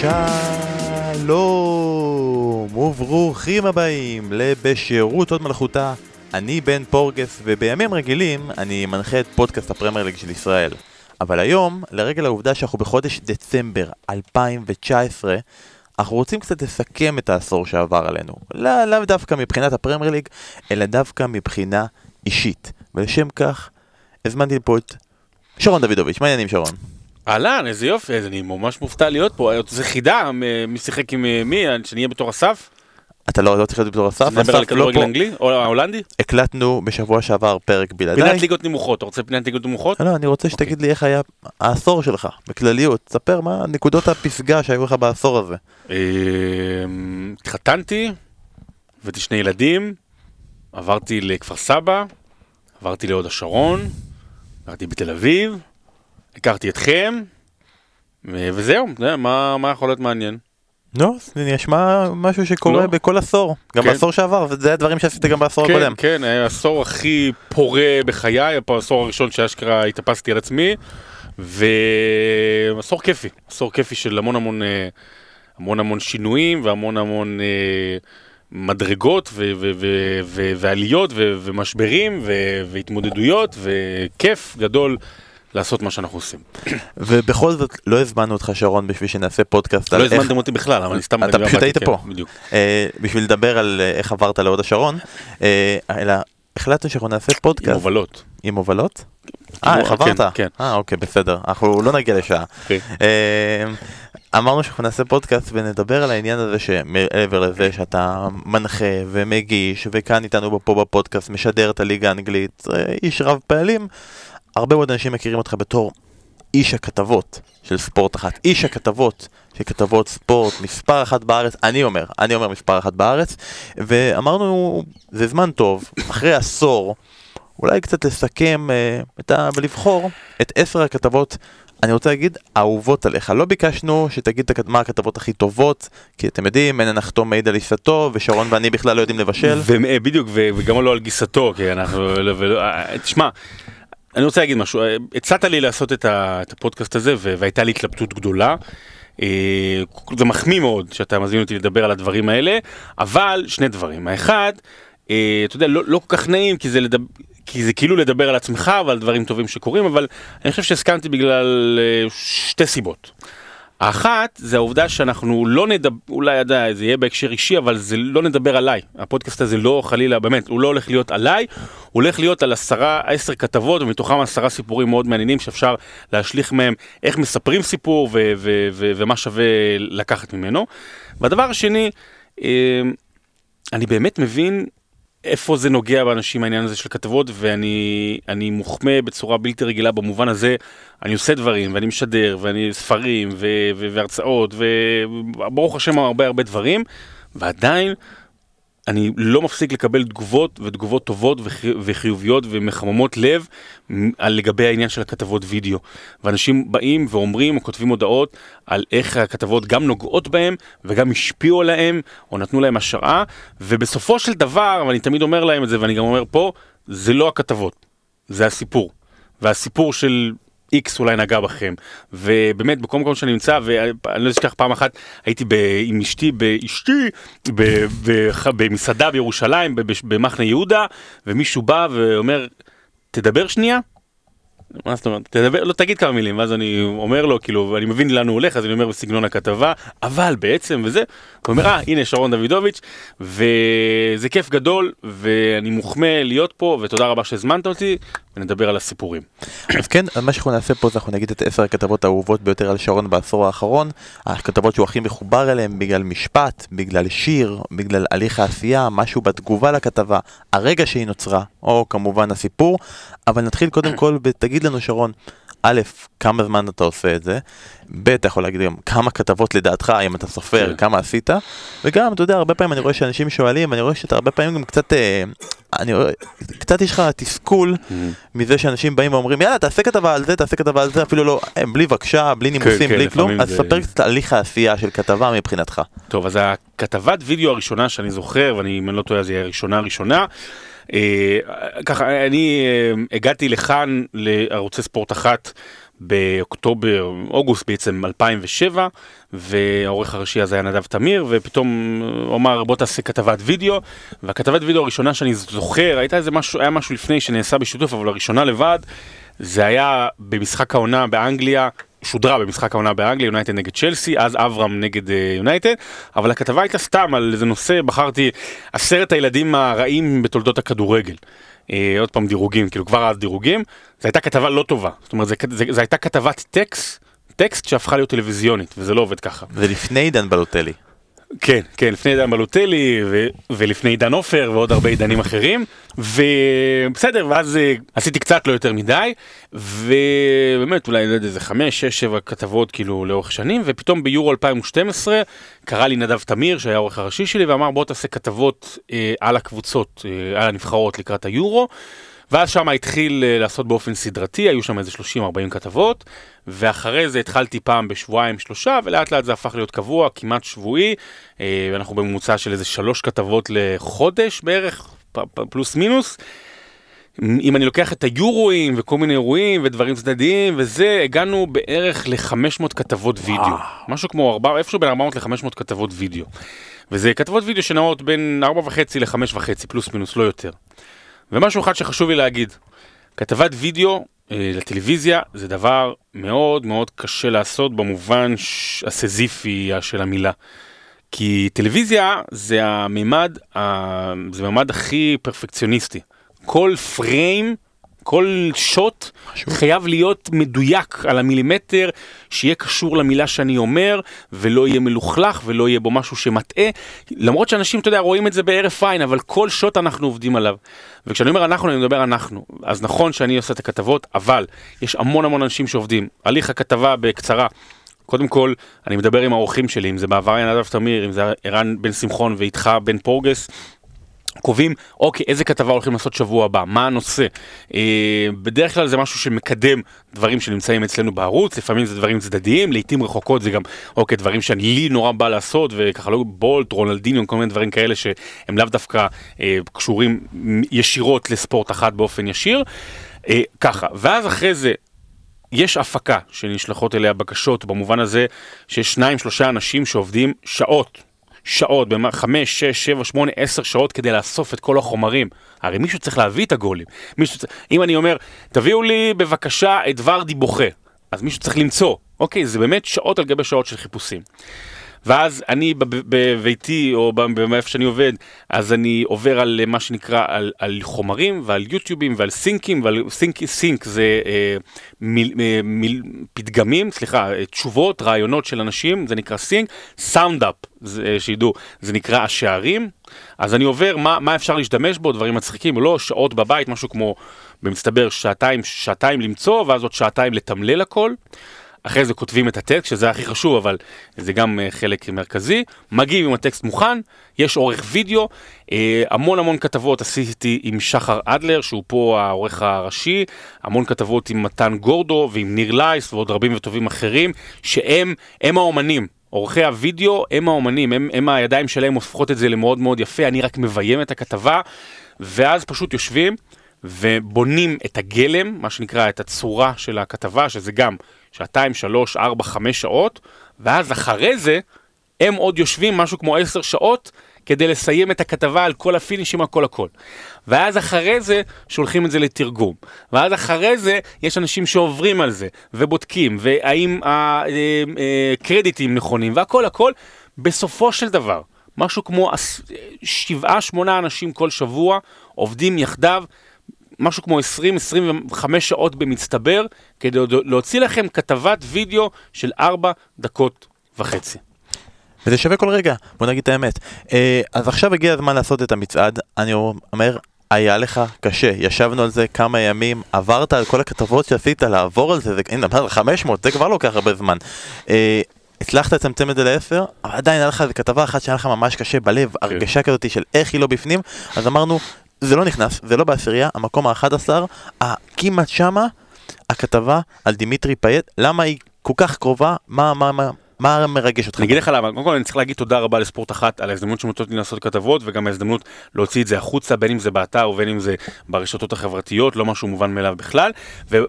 שלום וברוכים הבאים לבשירות הוד מלכותה. אני בן פורגס, ובימים רגילים אני מנחה את פודקאסט הפרמייר ליג של ישראל, אבל היום, לרגל העובדה שאנחנו בחודש דצמבר 2019, אנחנו רוצים קצת לסכם את העשור שעבר עלינו, לא דווקא מבחינת הפרמייר ליג, אלא דווקא מבחינה אישית. ולשם כך הזמנתי לפה את שרון דודוביץ'. מה העניינים שרון? אהלן, איזה יופי, אני ממש מופתע להיות פה. זה חידה, מי שיחק עם מי, שנהיה בתור אסף? אתה לא צריך להיות בתור אסף. נדבר על כדורגל אנגלי או הולנדי? הקלטנו בשבוע שעבר פרק בלעדיי. פינת ליגות נמוכות, אתה רוצה פינת ליגות נמוכות? לא, אני רוצה שתגיד לי איך היה העשור שלך, בכלליות. תספר מה נקודות הפסגה שהיו לך בעשור הזה. התחתנתי, הבאתי 2 ילדים, עברתי לכפר סבא, עברתי להוד השרון, עברתי בתל אביב, הכרתי אתכם, וזהו, מה יכול להיות מעניין? לא, נשמע משהו שקורה בכל עשור, גם בעשור שעבר, וזה הדברים שעשית גם בעשור הקודם. כן, העשור הכי פורה בחיי, העשור הראשון שאשכרה התאפסתי על עצמי, ועשור כיפי, עשור כיפי של המון המון שינויים, והמון המון מדרגות ועליות ומשברים והתמודדויות, וכיף גדול לעשות מה שאנחנו עושים. ובכל זאת לא הזמנו אותך שרון בשביל שנעשה פודקאסט. לא הזמנתם אותי בכלל, אבל סתם אתה פשוט היית פה בשביל לדבר על איך עברת להוד השרון, אלא החלטנו שאנחנו נעשה פודקאסט עם הובלות. עם הובלות? איך עברת? כן. אוקיי, בסדר, אנחנו לא נגיע לשעה. אמרנו שאנחנו נעשה פודקאסט ונדבר על העניין הזה, שמעבר לזה שאתה מנחה ומגיש וכאן איתנו פה בפודקאסט משדר את הליגה האנגלית, איש רב פעלים, הרבה מאוד אנשים מכירים אותך בתור איש הכתבות של ספורט אחת, איש הכתבות של כתבות ספורט, מספר אחת בארץ, אני אומר מספר אחת בארץ, ואמרנו, זה זמן טוב, אחרי עשור, אולי קצת לסכם ולבחור את 10 הכתבות, אני רוצה להגיד, אהובות עליך. לא ביקשנו שתגיד מה הכתבות הכי טובות, כי אתם יודעים, אין אנחנו מעיד על גיסתו, ושרון ואני בכלל לא יודעים לבשל. בדיוק, וגם לא על גיסתו, כי אנחנו, תשמע, אני רוצה להגיד משהו, הצעת לי לעשות את הפודקאסט הזה, והייתה לי התלבטות גדולה, זה מחמיא מאוד שאתה מזמין אותי לדבר על הדברים האלה, אבל 2 דברים, האחד, אתה יודע, לא כל כך נעים, כי זה כאילו לדבר על עצמך ועל דברים טובים שקורים, אבל אני חושב שהסכמתי בגלל 2 סיבות. האחת, זה העובדה שאנחנו לא נדבר, אולי עדיין, זה יהיה בהקשר אישי, אבל זה לא נדבר עליי. הפודקאסט הזה לא חלילה, באמת, הוא לא הולך להיות עליי, הוא הולך להיות על 10 כתבות, ומתוכם 10 סיפורים מאוד מעניינים שאפשר להשליך מהם איך מספרים סיפור ומה שווה לקחת ממנו. והדבר השני, אני באמת מבין איפה זה נוגע באנשים העניין הזה של כתבות, ואני מוחמא בצורה בלתי רגילה במובן הזה. אני עושה דברים, ואני משדר, ואני ספרים, והרצאות, וברוך השם הרבה דברים, ועדיין אני לא מפסיק לקבל תגובות, ותגובות טובות וחיוביות ומחממות לב לגבי העניין של הכתבות וידאו. ואנשים באים ואומרים או כותבים הודעות על איך הכתבות גם נוגעות בהם וגם השפיעו עליהם או נתנו להם השראה, ובסופו של דבר, ואני תמיד אומר להם את זה ואני גם אומר פה, זה לא הכתבות, זה הסיפור. והסיפור של איקס אולי נגע בכם, ובאמת בכל מקום שאני נמצא, ואני לא אשכח פעם אחת, הייתי עם אשתי, במסעדה בירושלים, במחנה יהודה, ומישהו בא ואומר, תדבר שנייה? מה זאת אומרת? תדבר, לא תגיד כמה מילים, ואז אני אומר לו, כאילו, אני מבין לאן הוא הולך, אז אני אומר בסגנון הכתבה, אבל בעצם, וזה, הוא אומר, הנה שרון דודוביץ', וזה כיף גדול, ואני מוחמא להיות פה, ותודה רבה שהזמנת אותי, ונדבר על הסיפורים. אז כן, מה שאנחנו נעשה פה, אנחנו נגיד את 10 הכתבות האהובות ביותר על שרון בעשור האחרון, הכתבות שהוא הכי מחובר אליהן בגלל משפט, בגלל שיר, בגלל הליך העשייה, משהו בתגובה לכתבה, הרגע שהיא נוצרה, או כמובן הסיפור, אבל נתחיל קודם כל, תגיד לנו שרון, א', כמה זמן אתה עושה את זה, ב', אתה יכול להגיד גם כמה כתבות לדעתך, אם אתה סופר, כמה עשית, וגם, אתה יודע, הרבה פעמים אני רואה שאנשים שואלים, אני רואה שאתה הרבה פעמים גם קצת יש לך תסכול מזה שאנשים באים ואומרים, יאללה, תעשה כתבה על זה, תעשה כתבה על זה, אפילו לא, בלי בקשה, בלי נימוסים, בלי כלום, אז ספר קצת תהליך העשייה של כתבה מבחינתך. טוב, אז הכתבת וידאו הראשונה שאני זוכר, ואני לא טועה, זה הראשונה, ככה, אני הגעתי לכאן לערוצי ספורט אחת באוקטובר, אוגוסט בעצם 2007, והעורך הראשי הזה היה נדב תמיר, ופתאום אומר בוא תעשה כתבת וידאו, והכתבת וידאו הראשונה שאני זוכר, היה משהו לפני שנעשה בשיתוף, אבל הראשונה לבד, זה היה במשחק העונה באנגליה, שודרה במשחק העונה באנגליה, יונייטד נגד צ'לסי, אז אברהם נגד יונייטד, אבל הכתבה הייתה סתם על איזה נושא, בחרתי 10 הילדים הרעים בתולדות הכדורגל. עוד פעם דירוגים, כאילו כבר אז דירוגים, זו הייתה כתבה לא טובה, זאת אומרת, זו הייתה כתבת טקסט שהפכה להיות טלוויזיונית, וזה לא עובד ככה. ולפני עידן בלוטלי. כן, כן, לפני עידן בלוטלי, ולפני עידן אופר, ועוד הרבה עידנים אחרים, ובסדר, ואז עשיתי קצת לא יותר מדי, ובאמת, אולי לא יודע, זה 5, 6, 7 כתבות כאילו לאורך שנים, ופתאום ביורו 2012 קרא לי נדב תמיר, שהיה העורך הראשי שלי, ואמר בוא תעשה כתבות על הקבוצות, על הנבחרות לקראת היורו, ואז שם התחיל לעשות באופן סדרתי, היו שם איזה 30-40 כתבות, ואחרי זה התחלתי פעם בשבועיים-3, ולאט לאט זה הפך להיות קבוע, כמעט שבועי, ואנחנו בממוצע של איזה 3 כתבות לחודש בערך, פלוס מינוס. אם אני לוקח את היורואים וכל מיני אירועים ודברים צדדיים וזה, הגענו בערך ל-500 כתבות וידאו. משהו כמו 4, איפשהו בין 400 ל-500 כתבות וידאו. וזה כתבות וידאו שנעות בין 4.5 ל-5.5, פלוס מינוס, לא יותר. ומשהו אחד שחשוב לי להגיד, כתבת וידאו לטלוויזיה זה דבר מאוד מאוד קשה לעשות במובן הסזיפי של המילה. כי טלוויזיה זה הממד הכי פרפקציוניסטי. כל פריים, כל שוט חייב להיות מדויק על המילימטר, שיהיה קשור למילה שאני אומר, ולא יהיה מלוכלך, ולא יהיה בו משהו שמטעה. למרות שאנשים, אתה יודע, רואים את זה בערף עין, אבל כל שוט אנחנו עובדים עליו. וכשאני אומר אנחנו, אני מדבר אנחנו. אז נכון שאני עושה את הכתבות, אבל יש המון המון אנשים שעובדים. הליך הכתבה בקצרה. קודם כל, אני מדבר עם האורחים שלי, אם זה בעבר היה נדב תמיר, אם זה רן בן שמחון ואיתך בן פורגס, קובעים, אוקיי, איזה כתבה הולכים לעשות שבוע הבא, מה הנושא? בדרך כלל זה משהו שמקדם דברים שנמצאים אצלנו בערוץ, לפעמים זה דברים צדדיים, לעתים רחוקות זה גם, אוקיי, דברים שאני נורא בא לעשות, וככה לא בולט, רונלדיניו, כל מיני דברים כאלה שהם לאו דווקא קשורים ישירות לספורט אחד באופן ישיר, ככה, ואז אחרי זה, יש הפקה שנשלחות אליה בקשות, במובן הזה שיש 2-3 אנשים שעובדים שעות, 5, 6, 7, 8, 10 שעות כדי לאסוף את כל החומרים. הרי מישהו צריך להביא את הגולים. אם אני אומר, תביאו לי בבקשה את דבר דיבוכה, אז מישהו צריך למצוא. אוקיי, זה באמת שעות על גבי שעות של חיפושים. ואז אני בביתי, או במאיפה שאני עובד, אז אני עובר על מה שנקרא, על חומרים ועל יוטיובים ועל סינקים, ועל סינק זה פתגמים, תשובות, רעיונות של אנשים, זה נקרא סינק, סאונד-אפ, שידעו, זה נקרא השערים, אז אני עובר מה אפשר להשתמש בו, דברים מצחיקים או לא, שעות בבית, משהו כמו במצטבר שעתיים למצוא, ואז עוד שעתיים לתמלל הכל, אחרי זה כותבים את הטקסט, שזה הכי חשוב, אבל זה גם חלק מרכזי. מגיעים עם הטקסט מוכן, יש עורך וידאו, המון המון כתבות עשיתי עם שחר אדלר, שהוא פה העורך הראשי, המון כתבות עם מתן גורדו ועם ניר לייס ועוד רבים וטובים אחרים, שהם האומנים, עורכי הוידאו הם האומנים, הם הידיים שלהם הופכות את זה למאוד מאוד יפה, אני רק מביים את הכתבה, ואז פשוט יושבים ובונים את הגלם, מה שנקרא את הצורה של הכתבה, שזה גם 2, 3, 4, 5 שעות, ואז אחרי זה הם עוד יושבים משהו כמו 10 שעות כדי לסיים את הכתבה על כל הפינישים, הכל. ואז אחרי זה שולחים את זה לתרגום. ואז אחרי זה יש אנשים שעוברים על זה ובודקים, והאם הקרדיטים נכונים, והכל. בסופו של דבר, משהו כמו 7-8 אנשים כל שבוע עובדים יחדיו, משהו כמו 20-25 שעות במצטבר, כדי להוציא לכם כתבת וידאו של 4.5 דקות. וזה שווה כל רגע, בוא נגיד את האמת. אז עכשיו הגיע הזמן לעשות את המצעד, אני אומר, היה לך קשה, ישבנו על זה כמה ימים, עברת על כל הכתבות שעשית, לעבור על זה, הנה, 500, זה כבר לוקח הרבה זמן. הצלחת לצמצם את זה ל10, אבל עדיין היה לך כתבה אחת שהיה לך ממש קשה בלב, הרגשה כזאת של איך היא לא בפנים, אז אמרנו, זה לא נכנס, זה לא בעשירייה, המקום ה-11, כמעט שמה, הכתבה על דמיטרי פייט, למה היא כל כך קרובה, מה מה מרגש אותך? אני אגיד לך למה, קודם כל אני צריך להגיד תודה רבה לספורט אחת על ההזדמנות שמותות לי לעשות כתבות, וגם ההזדמנות להוציא את זה החוצה, בין אם זה באתר ובין אם זה ברשתות החברתיות, לא משהו מובן מאליו בכלל.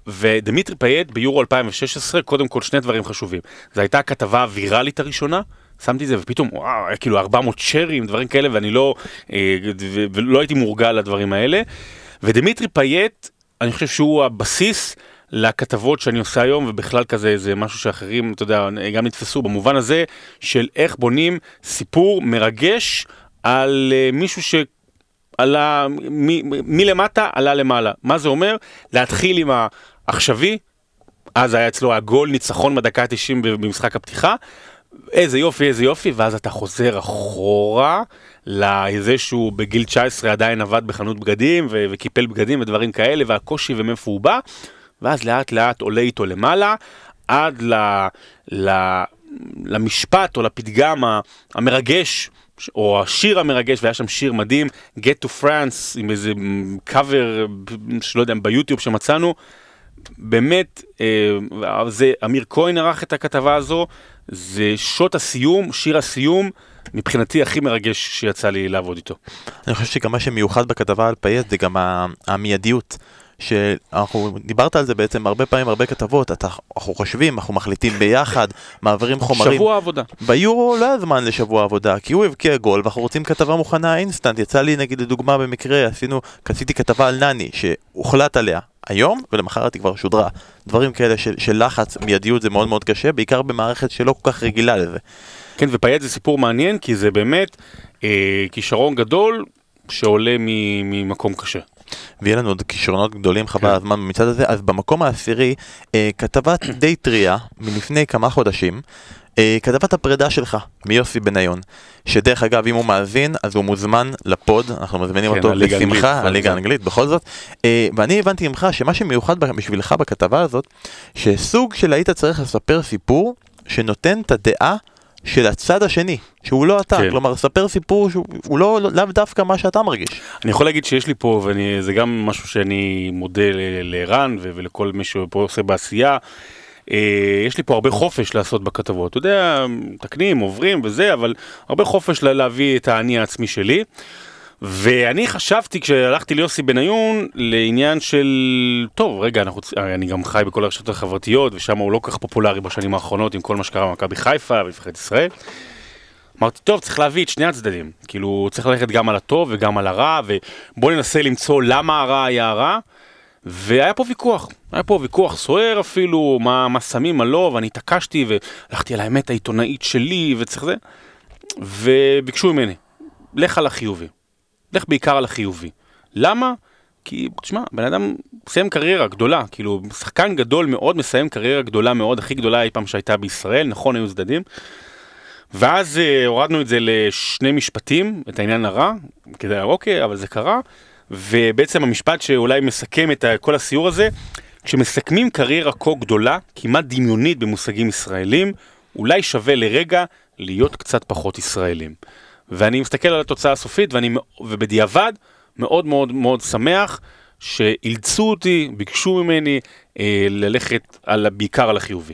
ודמיטרי פייט ביורו 2016, קודם כל שני דברים חשובים. זו הייתה הכתבה הוויראלית הראשונה, שמתי זה ופתאום, וואו, היה כאילו 400 שרים, דברים כאלה, ואני לא הייתי מורגל לדברים האלה. ודמיטרי פייט, אני חושב שהוא הבסיס לכתבות שאני עושה היום, ובכלל כזה זה משהו שאחרים, אתה יודע, גם נתפסו במובן הזה של איך בונים סיפור מרגש על מישהו שעלה מלמטה עלה למעלה. מה זה אומר? להתחיל עם העכשווי, אז היה אצלו הגול ניצחון מדקה 90 במשחק הפתיחה, איזה יופי, איזה יופי, ואז אתה חוזר אחורה לאיזה שהוא בגיל 19 עדיין עבד בחנות בגדים וקיפל בגדים ודברים כאלה, והקושי ומאיפה הוא בא, ואז לאט לאט עולה איתו למעלה, עד למשפט או לפתגם המרגש, או השיר המרגש, והיה שם שיר מדהים, Get to France, עם איזה קאבר, שלא יודע, ביוטיוב שמצאנו, באמת, זה אמיר כהן ערך את הכתבה הזו, זה שוט הסיום, שיר הסיום, מבחינתי הכי מרגש שיצא לי לעבוד איתו. אני חושב שגם מה שמיוחד בכתבה על פייט, זה גם המיידיות, שאנחנו דיברת על זה בעצם הרבה פעמים, הרבה כתבות, אנחנו חושבים, אנחנו מחליטים ביחד, מעברים חומרים. שבוע עבודה. ביורו לא הזמן לשבוע עבודה, כי הוא הבקיע גול, ואנחנו רוצים כתבה מוכנה אינסטנט. יצא לי נגיד לדוגמה במקרה, עשיתי כתבה על נני, שהוחלט עליה היום, ולמחרת היא כבר שודרה. דברים כאלה של לחץ, מיידיות, זה מאוד מאוד קשה, בעיקר במערכת שלא כל כך רגילה לזה. כן, ופייט זה סיפור מעניין, כי זה באמת כישרון גדול שעולה ממקום קשה. ויהיה לנו עוד כישרונות גדולים חבל הזמן במצד הזה. אז במקום העשירי, כתבת די טריה מלפני כמה חודשים, כתבת הפרידה שלך מיוסי בניון, שדרך אגב אם הוא מאזין אז הוא מוזמן לפוד, אנחנו מזמינים אותו לשמחה, הליגה האנגלית בכל זאת. ואני הבנתי ממך שמה שמיוחד בשבילך בכתבה הזאת, שסוג של היית צריך לספר סיפור שנותן את הדעה של הצד השני, שהוא לא אתה, כלומר, ספר סיפור שהוא לאו דווקא מה שאתה מרגיש. אני יכול להגיד שיש לי פה, וזה גם משהו שאני מודה לערן ולכל מי שפה עושה בעשייה, יש לי פה הרבה חופש לעשות בכתבות, אתה יודע, תקנים, עוברים וזה, אבל הרבה חופש להביא את העני העצמי שלי, ואני חשבתי כשהלכתי ליוסי בניון לעניין של, טוב רגע, אני גם חי בכל הרשתות החברתיות ושם הוא לא כך פופולרי בשנים האחרונות עם כל מה שקרה במכבי חיפה ובנבחרת ישראל, אמרתי טוב צריך להביא את שני הצדדים, כאילו צריך ללכת גם על הטוב וגם על הרע, ובוא ננסה למצוא למה הרע היה הרע, והיה פה ויכוח, היה פה ויכוח סוער אפילו, מה שמים, מה לא, ואני התעקשתי והלכתי על האמת העיתונאית שלי וצריך זה, וביקשו ממני, לך על החיובי. לך בעיקר על החיובי. למה? כי, תשמע, בן אדם מסיים קריירה גדולה, כאילו, שחקן גדול מאוד מסיים קריירה גדולה מאוד, הכי גדולה אי פעם שהייתה בישראל, נכון, היו צדדים. ואז הורדנו את זה לשני משפטים, את העניין הרע, כדי, אוקיי, אבל זה קרה, ובעצם המשפט שאולי מסכם את כל הסיור הזה, כשמסכמים קריירה כה גדולה, כמעט דמיונית במושגים ישראלים, אולי שווה לרגע להיות קצת פחות ישראלים. ואני מסתכל על התוצאה הסופית, ובדיעבד מאוד מאוד מאוד שמח שאילצו אותי, ביקשו ממני ללכת בעיקר על החיובי.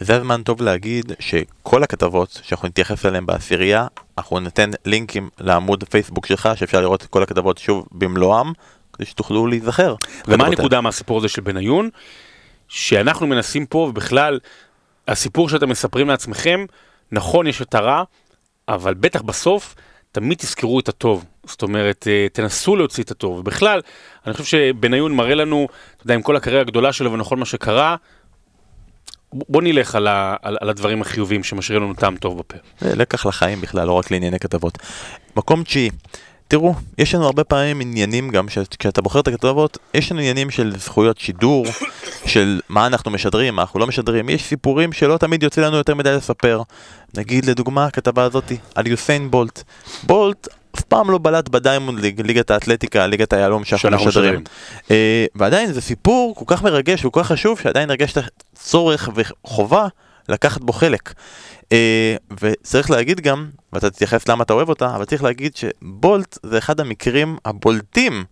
וזה הזמן טוב להגיד שכל הכתבות שאנחנו נתייחס אליהן בעשירייה, אנחנו ניתן לינקים לעמוד פייסבוק שלך, שאפשר לראות את כל הכתבות שוב במלואם, כדי שתוכלו להיזכר. ומה הנקודה מהסיפור הזה של בניון? שאנחנו מנסים פה, ובכלל, הסיפור שאתם מספרים לעצמכם, נכון, יש את הרע, אבל בטח בסוף תמיד תזכרו את הטוב, זאת אומרת, תנסו להוציא את הטוב, ובכלל, אני חושב שבניון מראה לנו, אתה יודע, עם כל הקריירה הגדולה שלו ונכון מה שקרה, בוא נלך על הדברים החיובים שמשאירים לנו טעם טוב בפה. לקח לחיים בכלל, לא רק לענייני כתבות. מקום תשיעי, תראו, יש לנו הרבה פעמים עניינים גם, כשאתה בוחר את הכתבות, יש לנו עניינים של זכויות שידור, של מה אנחנו משדרים, מה אנחנו לא משדרים, יש סיפורים שלא תמיד יוצא לנו יותר מדי לספר. נגיד לדוגמה, הכתבה הזאת, על יוסיין בולט. בולט אף פעם לא בלט בדיימונד ליג, ליגת האתלטיקה, ליגת היהלום שאנחנו משדרים. ועדיין זה סיפור כל כך מרגש וכל כך חשוב, שעדיין הרגש את הצורך וחובה לקחת בו חלק. וצריך להגיד גם, ואתה תתייחס למה אתה אוהב אותה, אבל צריך להגיד שבולט זה אחד המקרים הבולטים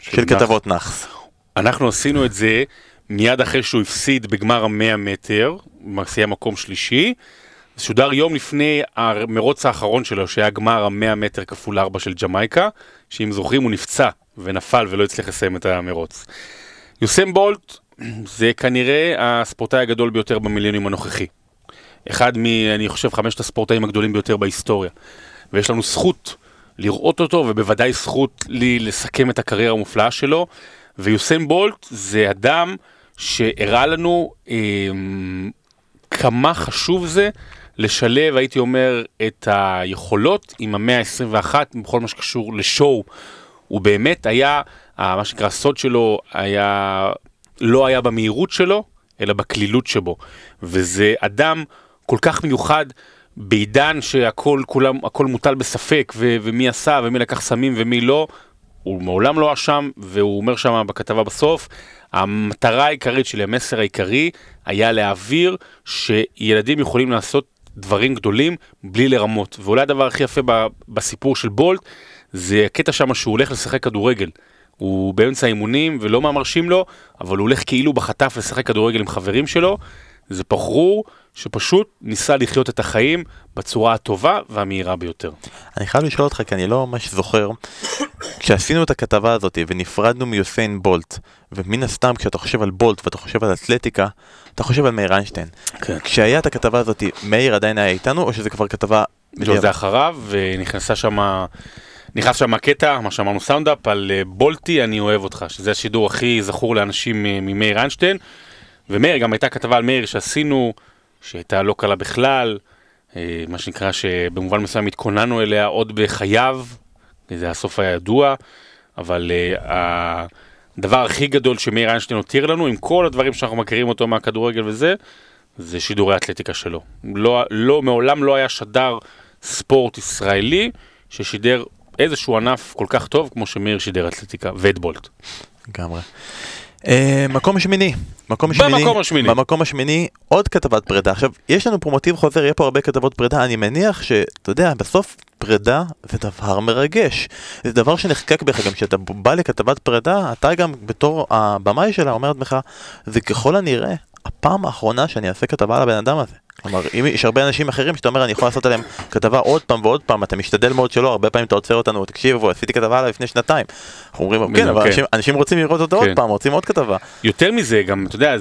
של כתבות נחס. אנחנו עשינו את זה מיד אחרי שהוא הפסיד בגמר 100 מטר, סיים מקום שלישי, שודר יום לפני המרוץ האחרון שלו, שהיה גמר ה-100 מטר כפול 4 של ג'מייקה, שאם זוכרים הוא נפצע ונפל ולא הצליח לסיים את המרוץ. יוסיין בולט זה כנראה הספורטאי הגדול ביותר במיליונים הנוכחי. אחד אני חושב, 5 הספורטאים הגדולים ביותר בהיסטוריה. ויש לנו זכות לראות אותו, ובוודאי זכות לי לסכם את הקריירה המופלאה שלו. ויוסיין בולט זה אדם שהראה לנו כמה חשוב זה לשלב, הייתי אומר, את היכולות עם המאה ה-21, בכל מה שקשור לשואו. הוא באמת היה, מה שנקרא, הסוד שלו היה, לא היה במהירות שלו, אלא בכלילות שבו. וזה אדם כל כך מיוחד, בעידן שהכל הכל מוטל בספק, ומי עשה ומי לקח סמים ומי לא, הוא מעולם לא אשם, והוא אומר שם בכתבה בסוף, המטרה העיקרית שלי, המסר העיקרי, היה להעביר שילדים יכולים לעשות דברים גדולים בלי לרמות. ואולי הדבר הכי יפה בסיפור של בולט, זה הקטע שם שהוא הולך לשחק כדורגל. הוא באמצע האימונים ולא מאמרשים לו, אבל הוא הולך כאילו בחטף לשחק כדורגל עם חברים שלו. זה פחרור שפשוט ניסה לחיות את החיים בצורה הטובה והמהירה ביותר. אני חייב לשאול אותך, כי אני לא ממש זוכר, כשעשינו את הכתבה הזאת ונפרדנו מיוסיין בולט, ומן הסתם כשאתה חושב על בולט ואתה חושב על אתלטיקה, אתה חושב על מאיר איינשטיין. כן. כשהיה את הכתבה הזאת, מאיר עדיין היה איתנו, או שזה כבר כתבה... לא, זה אחריו, ונכנסה שמה... נכנס שם הקטע, מה שאמרנו סאונדאפ, על בולטי אני אוהב אותך, שזה השידור הכי זכור לאנשים ממאיר איינשטיין, ומאיר, גם הייתה כתבה על מאיר שעשינו, שהייתה לא קלה בכלל, מה שנקרא שבמובן מסוים התכוננו אליה עוד בחייו, זה הסוף היה ידוע, אבל הדבר הכי גדול שמאיר איינשטיין הותיר לנו, עם כל הדברים שאנחנו מכירים אותו מהכדורגל וזה, זה שידורי האתלטיקה שלו. לא, מעולם לא היה שדר ספורט ישראלי ששידר איזשהו ענף כל כך טוב, כמו שמאיר שידר אתלטיקה ואת בולט. גמרי. במקום השמיני, עוד כתבת פרידה. עכשיו, יש לנו פה מוטיב חוזר, יהיה פה הרבה כתבות פרידה, אני מניח שאתה יודע, בסוף פרידה זה דבר מרגש. זה דבר שנחקק בך, גם כשאתה בא לכתבת פרידה, אתה גם בתור הבמאי שלה אומרת לך, זה ככל הנראה, הפעם האחרונה שאני אעשה כתבה על הבן אדם הזה. כלומר, יש הרבה אנשים אחרים שאתה אומר, אני יכול לעשות עליהם כתבה עוד פעם ועוד פעם, אתה משתדל מאוד שלא, הרבה פעמים אתה עוצר אותנו, תקשיבו, עשיתי כתבה עליו לפני 2 שנתיים. אנחנו אומרים, כן, אבל אנשים רוצים לראות אותו עוד פעם, רוצים עוד כתבה. יותר מזה גם, אתה יודע,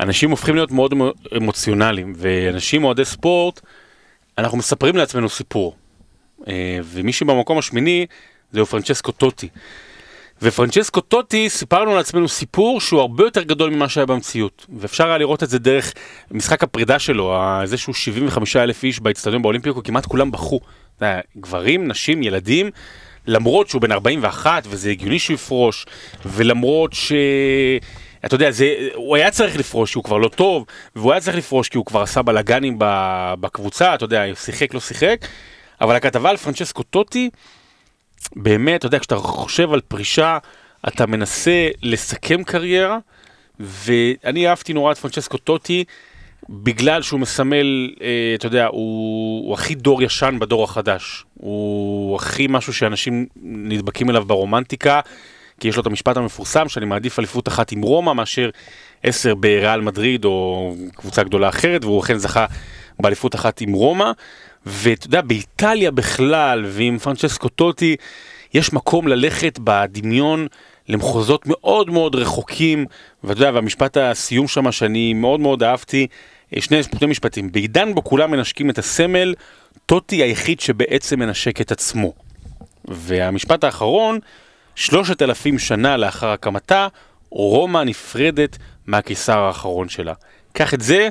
אנשים הופכים להיות מאוד אמוציונליים, ואנשים אוהדי ספורט, אנחנו מספרים לעצמנו סיפור. ומי שבמקום השמיני, זהו פרנצ'סקו טוטי. ופרנצ'סקו טוטי סיפרנו לעצמנו סיפור שהוא הרבה יותר גדול ממה שהיה במציאות, ואפשר היה לראות את זה דרך משחק הפרידה שלו, איזשהו 75,000 איש באצטדיון באולימפיקו, כמעט כולם בחו, גברים, נשים, ילדים, למרות שהוא בן 41 וזה הגיוני שהוא יפרוש, ולמרות ש... אתה יודע, הוא היה צריך לפרוש כי הוא כבר לא טוב, והוא היה צריך לפרוש כי הוא כבר עשה בלגנים בקבוצה, אתה יודע, שיחק לא שיחק, אבל הכתבה על פרנצ'סקו טוטי, באמת, אתה יודע, כשאתה חושב על פרישה, אתה מנסה לסכם קריירה, ואני אהבתי נורא את פרנצ'סקו טוטי, בגלל שהוא מסמל, אתה יודע, הוא הכי דור ישן בדור החדש. הוא הכי משהו שאנשים נדבקים אליו ברומנטיקה, כי יש לו את המשפט המפורסם, שאני מעדיף אליפות אחת עם רומא, מאשר 10 בריאל מדריד, או קבוצה גדולה אחרת, והוא אכן זכה באליפות אחת עם רומא, ואתה יודע, באיטליה בכלל, ועם פרנצ'סקו טוטי, יש מקום ללכת בדמיון למחוזות מאוד מאוד רחוקים, ואתה יודע, והמשפט הסיום שם שאני מאוד מאוד אהבתי, שני משפטים, בעידן בו כולם מנשקים את הסמל, טוטי היחיד שבעצם מנשק את עצמו. והמשפט האחרון, 3,000 שנה לאחר הקמתה, רומא נפרדת מהקיסר האחרון שלה. קח את זה,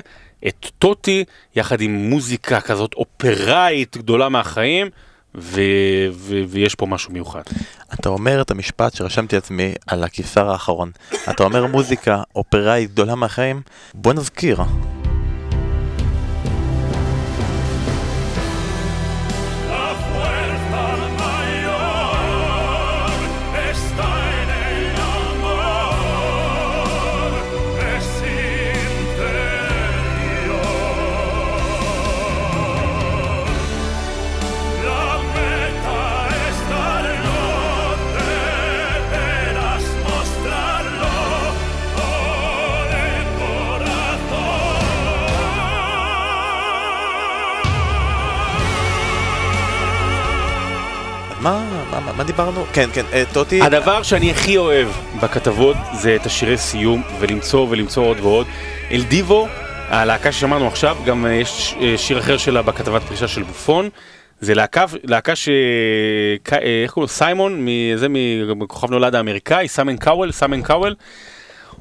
את טוטי, יחד עם מוזיקה כזאת אופראית גדולה מהחיים, ויש פה משהו מיוחד. אתה אומר את המשפט שרשמתי עצמי על הקיסר האחרון. אתה אומר מוזיקה אופראית גדולה מהחיים, בוא נזכיר. מה דיברנו? כן, כן, טוטי. הדבר שאני הכי אוהב בכתבות זה את השירי סיום, ולמצוא עוד ועוד. אל דיבו, הלהקה ששמענו עכשיו, גם יש שיר אחר שלה בכתבת פרישה של בופון. זה להקה ש... איך קוראים לו? סיימון, זה מכוכב נולד האמריקאי, סיימן קאוול.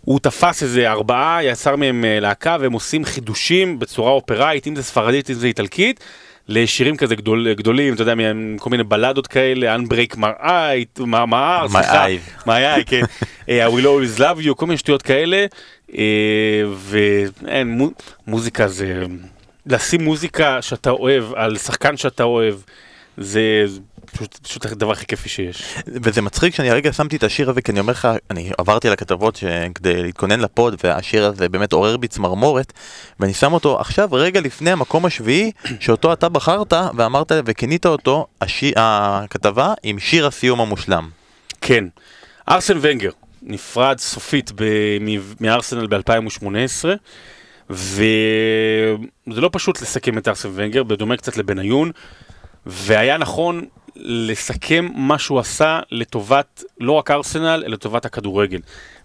הוא תפס איזה 4, יצר מהם להקה, והם עושים חידושים בצורה אופראית, אם זה ספרדית, אם זה איטלקית, לשירים כזה גדולים, אתה יודע, כל מיני בלדות כאלה, Unbreak My Eye, My Eye, כן, I Will Always Love You, כל מיני שטויות כאלה, ומוזיקה זה... לשים מוזיקה שאתה אוהב, על שחקן שאתה אוהב, זה... פשוט הדבר הכי כיפי שיש. וזה מצחיק שאני הרגע שמתי את השיר הזה, כי אני אומר לך, אני עברתי על הכתבות כדי להתכונן לפוד, והשיר הזה באמת עורר בי צמרמורת, ואני שם אותו עכשיו רגע לפני המקום השביעי, שאותו אתה בחרת ואמרת וכינית אותו, הכתבה עם שיר הסיום המושלם. כן. ארסן ונגר נפרד סופית מארסנל ב-2018, וזה לא פשוט לסכם את ארסן ונגר, בדומה קצת לבניון, והיה נכון לסכם מה שהוא עשה לטובת לא רק ארסנל, אלא לטובת הכדורגל.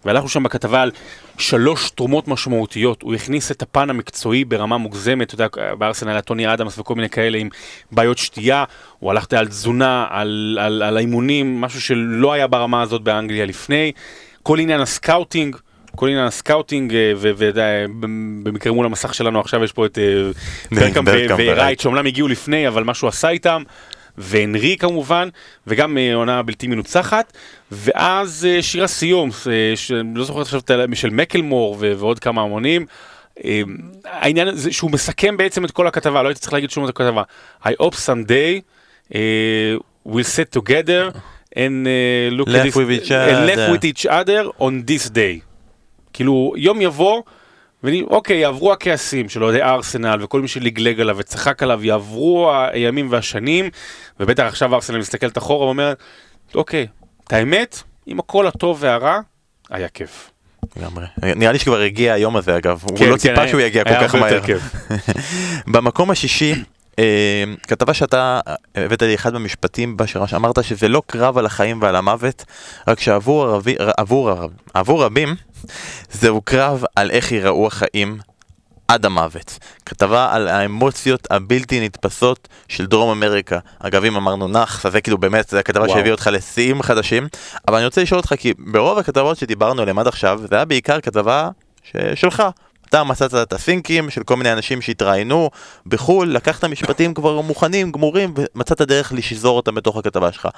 והלכנו שם בכתבה על 3 תרומות משמעותיות. הוא הכניס את הפן המקצועי ברמה מוגזמת, אתה יודע, בארסנל היה טוני אדמס וכל מיני כאלה עם בעיות שתייה, הוא הלך על תזונה, על האימונים, משהו שלא היה ברמה הזאת באנגליה לפני. כל עניין הסקאוטינג, ובמקרה מול המסך שלנו עכשיו יש פה את ברקאם ורייט, שאומנם הגיעו לפני, אבל משהו עשה איתם, והנרי כמובן, וגם עונה בלתי מנוצחת, ואז שיר הסיום, לא זוכר עכשיו של מקלמור ועוד כמה המונים, העניין זה שהוא מסכם בעצם את כל הכתבה, לא הייתי צריך להגיד שום את הכתבה, I hope someday we'll sit together and laugh with each other on this day. כאילו יום יבוא, אוקיי, יעברו הכעסים של אוהדי ארסנל, וכל מי שלגלג עליו וצחק עליו, יעברו הימים והשנים, ובטח עכשיו ארסנל מסתכלת אחורה ואומר, אוקיי, את האמת, עם הכל הטוב והרע, היה כיף. לגמרי. נראה לי שכבר הגיע היום הזה, אגב. הוא לא ציפה שהוא יגיע כל כך מהר. במקום השישי, כתבה שאתה הבאת לי אחד במשפטים בשרש, אמרת שזה לא קרב על החיים ועל המוות, רק שעבור רבים זהו קרב על איך ייראו החיים עד המוות. כתבה על האמוציות הבלתי נתפסות של דרום אמריקה. אגב, אם אמרנו נח, זה כאילו באמת, זה הכתבה שהביא אותך לשיאים חדשים, אבל אני רוצה לשאול אותך, כי ברוב הכתבות שדיברנו עליהם עד עכשיו, זה היה בעיקר כתבה שלך. אתה מצאת את הסינקים של כל מיני אנשים שהתראינו בחול, לקחת משפטים כבר מוכנים, גמורים, ומצאת דרך לשזור אותם בתוך הכתבה שלך.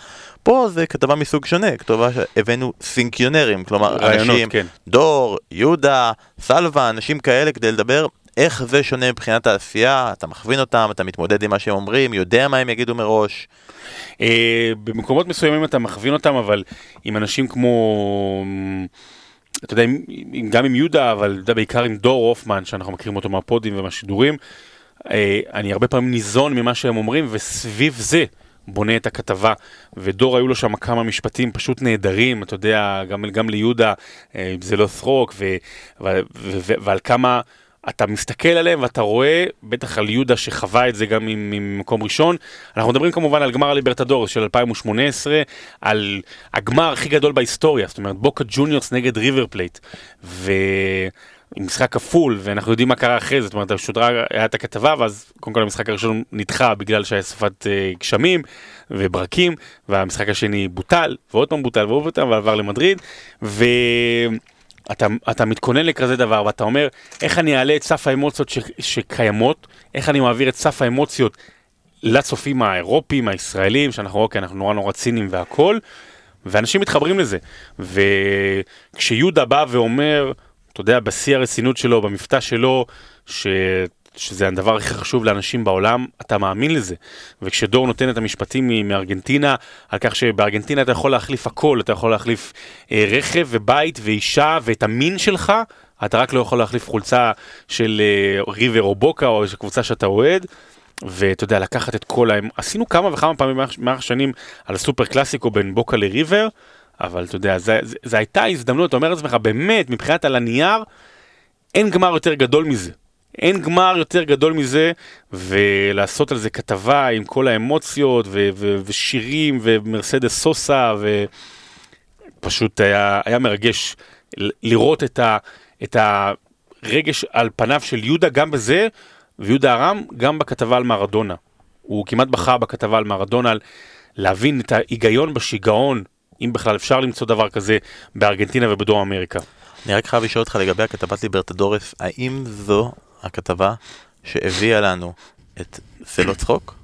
פה זה כתבה מסוג שונה, כתבה שהבאנו סינקיונרים, כלומר רעיונות, אנשים, כן. דור, יהודה, סלווה, אנשים כאלה כדי לדבר איך זה שונה מבחינת העשייה, אתה מכווין אותם, אתה מתמודד עם מה שהם אומרים, יודע מה הם יגידו מראש. במקומות מסוימים אתה מכווין אותם, אבל עם אנשים כמו... אתה יודע, גם עם יהודה, אבל בעיקר עם דור אופמן, שאנחנו מכירים אותו מהפודים ומהשידורים, אני הרבה פעמים ניזון ממה שהם אומרים, וסביב זה בונה את הכתבה. ודור היו לו שם כמה משפטים פשוט נהדרים, אתה יודע, גם ליהודה, זה לא שחוק, ועל כמה אתה מסתכל עליהם, ואתה רואה, בטח על יהודה שחווה את זה גם ממקום ראשון. אנחנו מדברים כמובן על גמר הליברטדורס של 2018, על הגמר הכי גדול בהיסטוריה, זאת אומרת, בוקה ג'וניורס נגד ריבר פלייט, ומשחק כפול, ואנחנו יודעים מה קרה אחרי זה, זאת אומרת, השודרה היה את הכתבה, ואז קודם כל המשחק הראשון נדחה, בגלל שהיה סופת גשמים וברקים, והמשחק השני בוטל, ועוד פעם בוטל, ועבר למדריד, אתה מתכונן לכזה דבר, ואתה אומר, איך אני אעלה את סף האמוציות שקיימות, איך אני מעביר את סף האמוציות לצופים האירופיים, הישראלים, שאנחנו, אוקיי, אנחנו נורא צינים והכל, ואנשים מתחברים לזה. וכשיהודה בא ואומר, אתה יודע, בשיא הרצינות שלו, במפתע שלו, שזה הדבר הכי חשוב לאנשים בעולם, אתה מאמין לזה. וכשדור נותן את המשפטים מארגנטינה, על כך שבארגנטינה אתה יכול להחליף הכל, אתה יכול להחליף רכב ובית ואישה ואת המין שלך, אתה רק לא יכול להחליף חולצה של ריבר או בוקה או קבוצה שאתה אוהד, ואתה יודע, לקחת את כל ההם. עשינו כמה וכמה פעמים מאח שנים על סופר קלאסיקו בין בוקה לריבר, אבל אתה יודע, זה הייתה הזדמנות, אתה אומר את עצמך, באמת, מבחינת על הנייר, אין גמר יותר גדול מזה. אין גמר יותר גדול מזה, ולעשות על זה כתבה עם כל האמוציות, ושירים, ומרסדס סוסה, ופשוט היה מרגש לראות את הרגש על פניו של יהודה, גם בזה, ויהודה הרם, גם בכתבה על מרדונה. הוא כמעט בחר בכתבה על מרדונה, על להבין את ההיגיון בשיגעון, אם בכלל אפשר למצוא דבר כזה בארגנטינה ובדרום אמריקה. אני רק חייב לשאול אותך לגבי הכתבת ליברטדורס, האם זו הכתבה שהביאה לנו את סלו צחוק?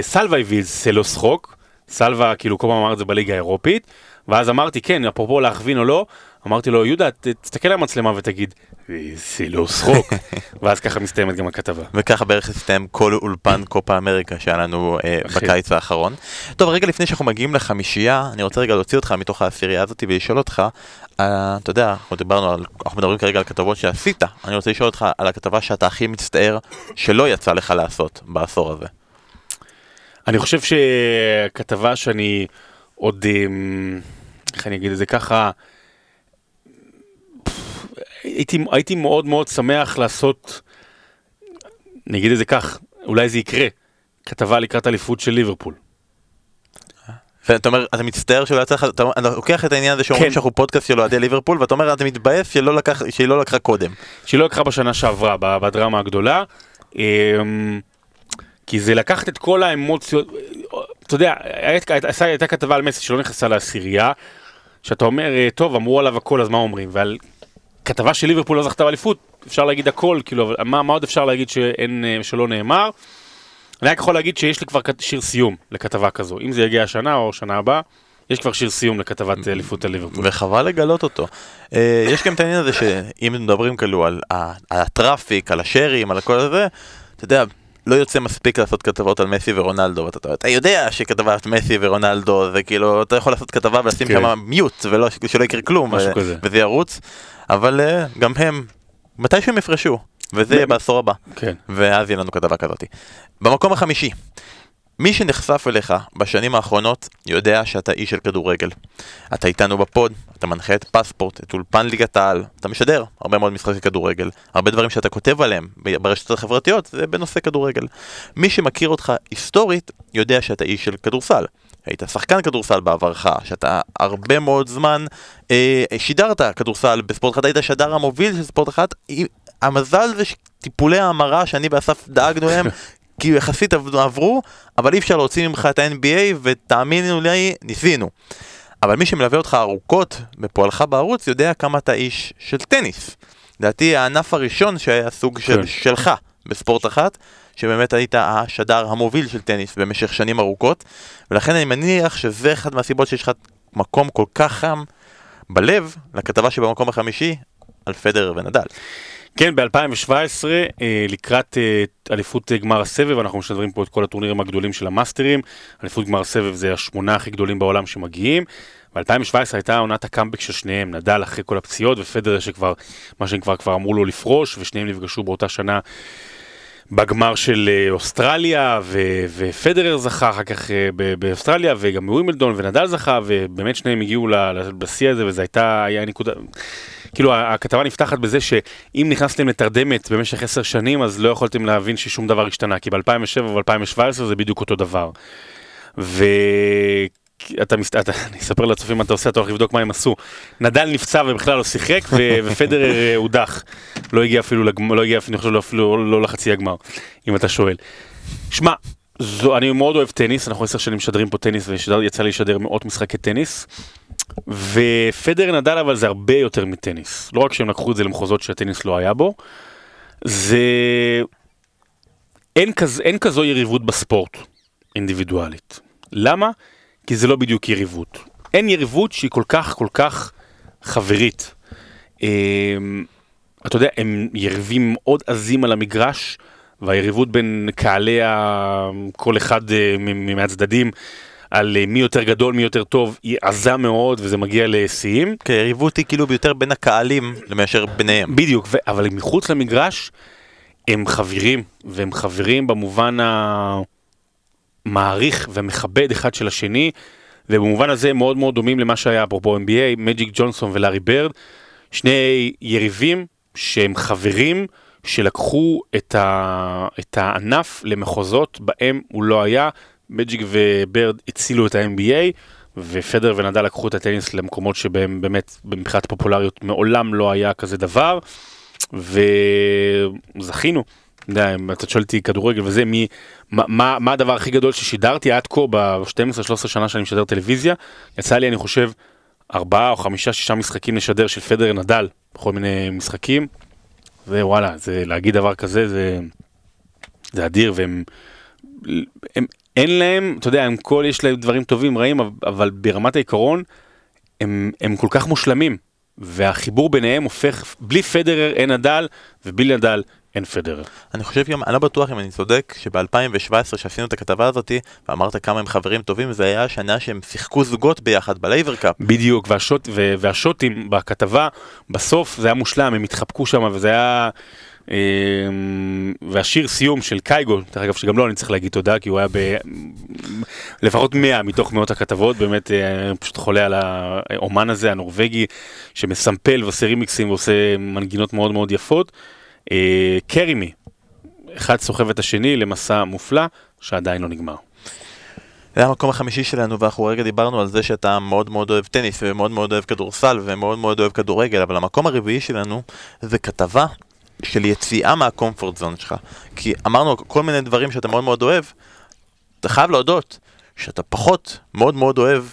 סלווה הביא את סלו צחוק, סלווה כאילו כל פעם אמר את זה בליגה האירופית, ואז אמרתי כן, אפרופו להכווין או לא, אמרתי לו יהודה תסתכל על המצלמה ותגיד סלו צחוק, ואז ככה מסתיימת גם הכתבה. וככה בערך הסתיים כל אולפן קופה אמריקה שהיה לנו בקיץ האחרון. טוב, רגע לפני שאנחנו מגיעים לחמישייה, אני רוצה רגע להוציא אותך מתוך העשירייה הזאת ולשאול אותך, אתה יודע, אנחנו מדברים כרגע על כתבות שעשית, אני רוצה לשאול אותך על הכתבה שאתה הכי מצטער שלא יצא לך לעשות בעשור הזה. אני חושב שכתבה שאני עוד, איך אני אגיד את זה ככה, הייתי מאוד מאוד שמח לעשות, נגיד את זה כך, אולי זה יקרה, כתבה לקראת אליפות של ליברפול. ואתה אומר, אתה מצטער שלא יצא לך, אתה לוקח את העניין הזה שאומרים שאנחנו פודקאסט של אוהדי ליברפול, ואתה אומר, אתה מתבאס שהיא לא לקחה קודם. שהיא לא לקחה בשנה שעברה, בדרמה הגדולה, כי זה לקחת את כל האמוציות, אתה יודע, הייתה כתבה על מסי שלא נכנסה לעשירייה, שאתה אומר, טוב, אמרו עליו הכל, אז מה אומרים? ועל כתבה של ליברפול לא זכתה באליפות, אפשר להגיד הכל, כאילו, מה עוד אפשר להגיד שלא נאמר? אני רק יכול להגיד שיש לי כבר שיר סיום לכתבה כזו, אם זה יגיע השנה או שנה הבאה, יש כבר שיר סיום לכתבת אליפות הליברפול. וחבל לגלות אותו. יש גם את העניין הזה שאם מדברים כאילו על הטראפיק, על השרים, על הכל הזה, אתה יודע, לא יוצא מספיק לעשות כתבות על מסי ורונלדו, אתה יודע שכתבת מסי ורונלדו, זה כאילו, אתה יכול לעשות כתבה ולשים כמה מיוט, שלא יקרה כלום, וזה ירוץ, אבל גם הם, מתי שהם יפרשו, וזה יהיה בעשור הבא, ואז יהיה לנו כתבה כזאת. במקום החמישי, מי שנחשף אליך בשנים האחרונות יודע שאתה איש של כדורגל. אתה איתנו בפוד, אתה מנחה את פספורט, את אולפן ליגת העל, אתה משדר הרבה מאוד משחקי כדורגל, הרבה דברים שאתה כותב עליהם ברשתות החברתיות, זה בנושא כדורגל. מי שמכיר אותך היסטורית יודע שאתה איש של כדורסל. היית שחקן כדורסל בעברך, שאתה הרבה מאוד זמן שידרת כדורסל בספורט אחד, היית השדר המוביל של ספורט אחד. המזל זה שטיפולי ההמרה שאני באסף דאגנו להם, כי יחסית עברו, אבל אי אפשר להוציא ממך את ה-NBA, ותאמינו לי, ניסינו. אבל מי שמלווה אותך ארוכות בפועלך בערוץ, יודע כמה אתה איש של טניס. לדעתי, הענף הראשון שהיה סוג שלך בספורט אחת, שבאמת היית השדר המוביל של טניס במשך שנים ארוכות, ולכן אני מניח שזה אחד מהסיבות שיש לך מקום כל כך חם בלב, לכתבה שבמקום החמישי, על פדרר ונדל. כן, ב-2017, לקראת אליפות גמר הסבב, אנחנו משדרים פה את כל הטורנירים הגדולים של המאסטרים, אליפות גמר הסבב זה השמונה הכי גדולים בעולם שמגיעים, ב-2017 הייתה עונת הקאמבק של שניהם, נדל אחרי כל הפציעות, ופדרר שכבר, מה שהם כבר אמרו לו לפרוש, ושניהם נפגשו באותה שנה בגמר של אוסטרליה, ופדרר זכה אחר כך באוסטרליה, וגם ווימבלדון, ונדל זכה, ובאמת שניהם הגיעו לבשיא הזה, וזה היה נקודה... כאילו הכתבה נפתחת בזה שאם נכנסתם לתרדמת במשך 10 שנים, אז לא יכולתם להבין ששום דבר השתנה, כי ב-2007 וב-2017 זה בדיוק אותו דבר. אני אספר לצופים מה אתה עושה, אתה הולך לבדוק מה הם עשו. נדל נפצע ובכלל לא שיחק, ופדרר הודח. לא הגיע אפילו, אני חושב אפילו לא לחצי הגמר, אם אתה שואל. שמע, אני מאוד אוהב טניס, אנחנו 10 שנים שדרים פה טניס, ויצא לי לשדר מאות משחקי טניס, ופדרר נדל אבל זה הרבה יותר מטניס, לא רק שהם לקחו את זה למחוזות שהטניס לא היה בו, זה אין כזו יריבות בספורט אינדיבידואלית. למה? כי זה לא בדיוק יריבות, אין יריבות שהיא כל כך חברית. אתה יודע, הם יריבים מאוד עזים על המגרש, והיריבות בין קהלי כל אחד מהצדדים על מי יותר גדול, מי יותר טוב, היא עזה מאוד, וזה מגיע לשיאים. כן, יריבות היא כאילו ביותר בין הקהלים למאשר ביניהם. בדיוק, אבל מחוץ למגרש, הם חברים, והם חברים במובן המעריך ומכבד אחד של השני, ובמובן הזה הם מאוד מאוד דומים למה שהיה אפרופו NBA, מג'יק ג'ונסון ולארי ברד, שני יריבים שהם חברים, שלקחו את הענף למחוזות בהם הוא לא היה. מג'יק וברד הצילו את ה-NBA, ופדר ונדל לקחו את הטניס למקומות שבהם באמת במחירת פופולריות מעולם לא היה כזה דבר, וזכינו. אתה שואלתי כדורגל וזה, מה הדבר הכי גדול ששידרתי עד כה ב-12-13 שנה שאני משדר טלוויזיה? יצא לי, אני חושב, 4 או 5-6 משחקים לשדר של פדר נדל, בכל מיני משחקים, ווואלה, להגיד דבר כזה זה אדיר, והם אין להם, אתה יודע, יש להם דברים טובים, רעים, אבל ברמת העיקרון הם כל כך מושלמים, והחיבור ביניהם הופך, בלי פדרר אין נדל, ובלי נדל אין פדרר. אני חושב גם, אני לא בטוח אם אני צודק, שב-2017 שעשינו את הכתבה הזאת, ואמרת כמה הם חברים טובים, זה היה השנה שהם שיחקו זוגות ביחד בלייבר קאפ. בדיוק, והשוטים בכתבה, בסוף זה היה מושלם, הם התחבקו שם, וזה היה... והשיר סיום של קייגו, אגב שגם לא אני צריך להגיד תודה, כי הוא היה לפחות 100 מתוך מאות הכתבות, באמת פשוט חולה על האומן הזה, הנורווגי, שמסמפל ועושה רימיקסים ועושה מנגינות מאוד מאוד יפות. קרימי, אחד סוחב את השני למסע מופלא שעדיין לא נגמר. זה המקום החמישי שלנו, ואנחנו רגע דיברנו על זה שאתה מאוד מאוד אוהב טניס ומאוד מאוד אוהב כדורסל ומאוד מאוד אוהב כדורגל, אבל המקום הרביעי שלנו זה כתבה של יציאה מהקומפורט זון שלך, כי אמרנו כל מיני דברים שאתה מאוד מאוד אוהב, אתה חייב להודות שאתה פחות מאוד מאוד אוהב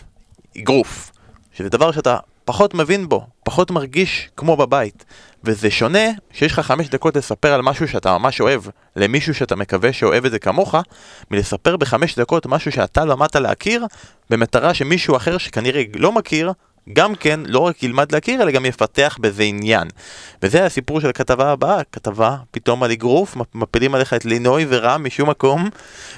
אגרוף, שזה דבר שאתה פחות מבין בו, פחות מרגיש כמו בבית, וזה שונה שיש לך 5 דקות לספר על משהו שאתה ממש אוהב, למישהו שאתה מקווה שאוהב את זה כמוך, מלספר ב5 דקות משהו שאתה למדת להכיר, במטרה שמישהו אחר שכנראה לא מכיר, גם כן, לא רק ילמד להכיר, אלא גם יפתח בזה עניין. וזה הסיפור של הכתבה הבאה, כתבה פתאום על אגרוף, מפילים עליך את לינוי ורע משום מקום,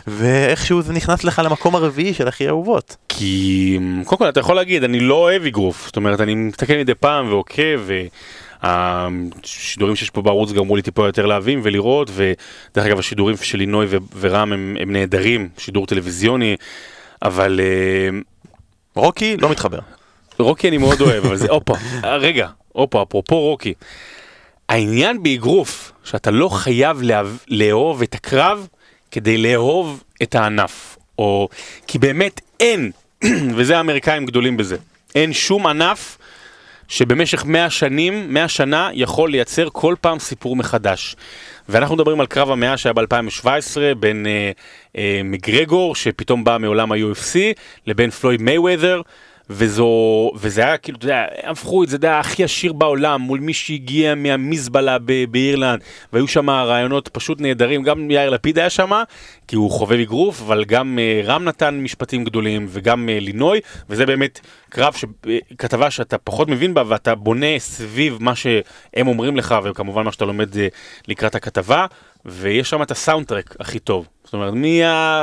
ואיכשהו זה נכנס לך למקום הרביעי של הכי אהובות. כי, קודם כל, אתה יכול להגיד, אני לא אוהב אגרוף, זאת אומרת, אני מתקן מדי פעם ועוקב, והשידורים שיש פה בערוץ גרמו לי טיפה יותר להבין ולראות, ודרך אגב, השידורים של לינוי ורע הם נהדרים, שידור טלוויזיוני, אבל... רוקי לא מתחבר. רוקי אני מאוד אוהב, אבל זה, רגע, אפרופו רוקי. העניין באגרוף, שאתה לא חייב לאהוב את הקרב, כדי לאהוב את הענף, או, כי באמת אין, וזה האמריקאים גדולים בזה, אין שום ענף שבמשך 100 שנה יכול לייצר כל פעם סיפור מחדש. ואנחנו מדברים על קרב המאה שהיה ב-2017 בין מגרגור, שפתאום בא מעולם ה-UFC, לבין פלויד מייווית'ר, וזה היה כאילו, אתה יודע, הפכו את זה, זה הכי עשיר בעולם, מול מי שהגיע מהמזבלה באירלנד, והיו שם רעיונות פשוט נהדרים, גם יאיר לפיד היה שם, כי הוא חובב אגרוף, אבל גם רם נתן משפטים גדולים, וגם לינוי, וזה באמת קרב, כתבה שאתה פחות מבין בה, ואתה בונה סביב מה שהם אומרים לך, וכמובן מה שאתה לומד לקראת הכתבה, ויש שם את הסאונדטרק הכי טוב, זאת אומרת,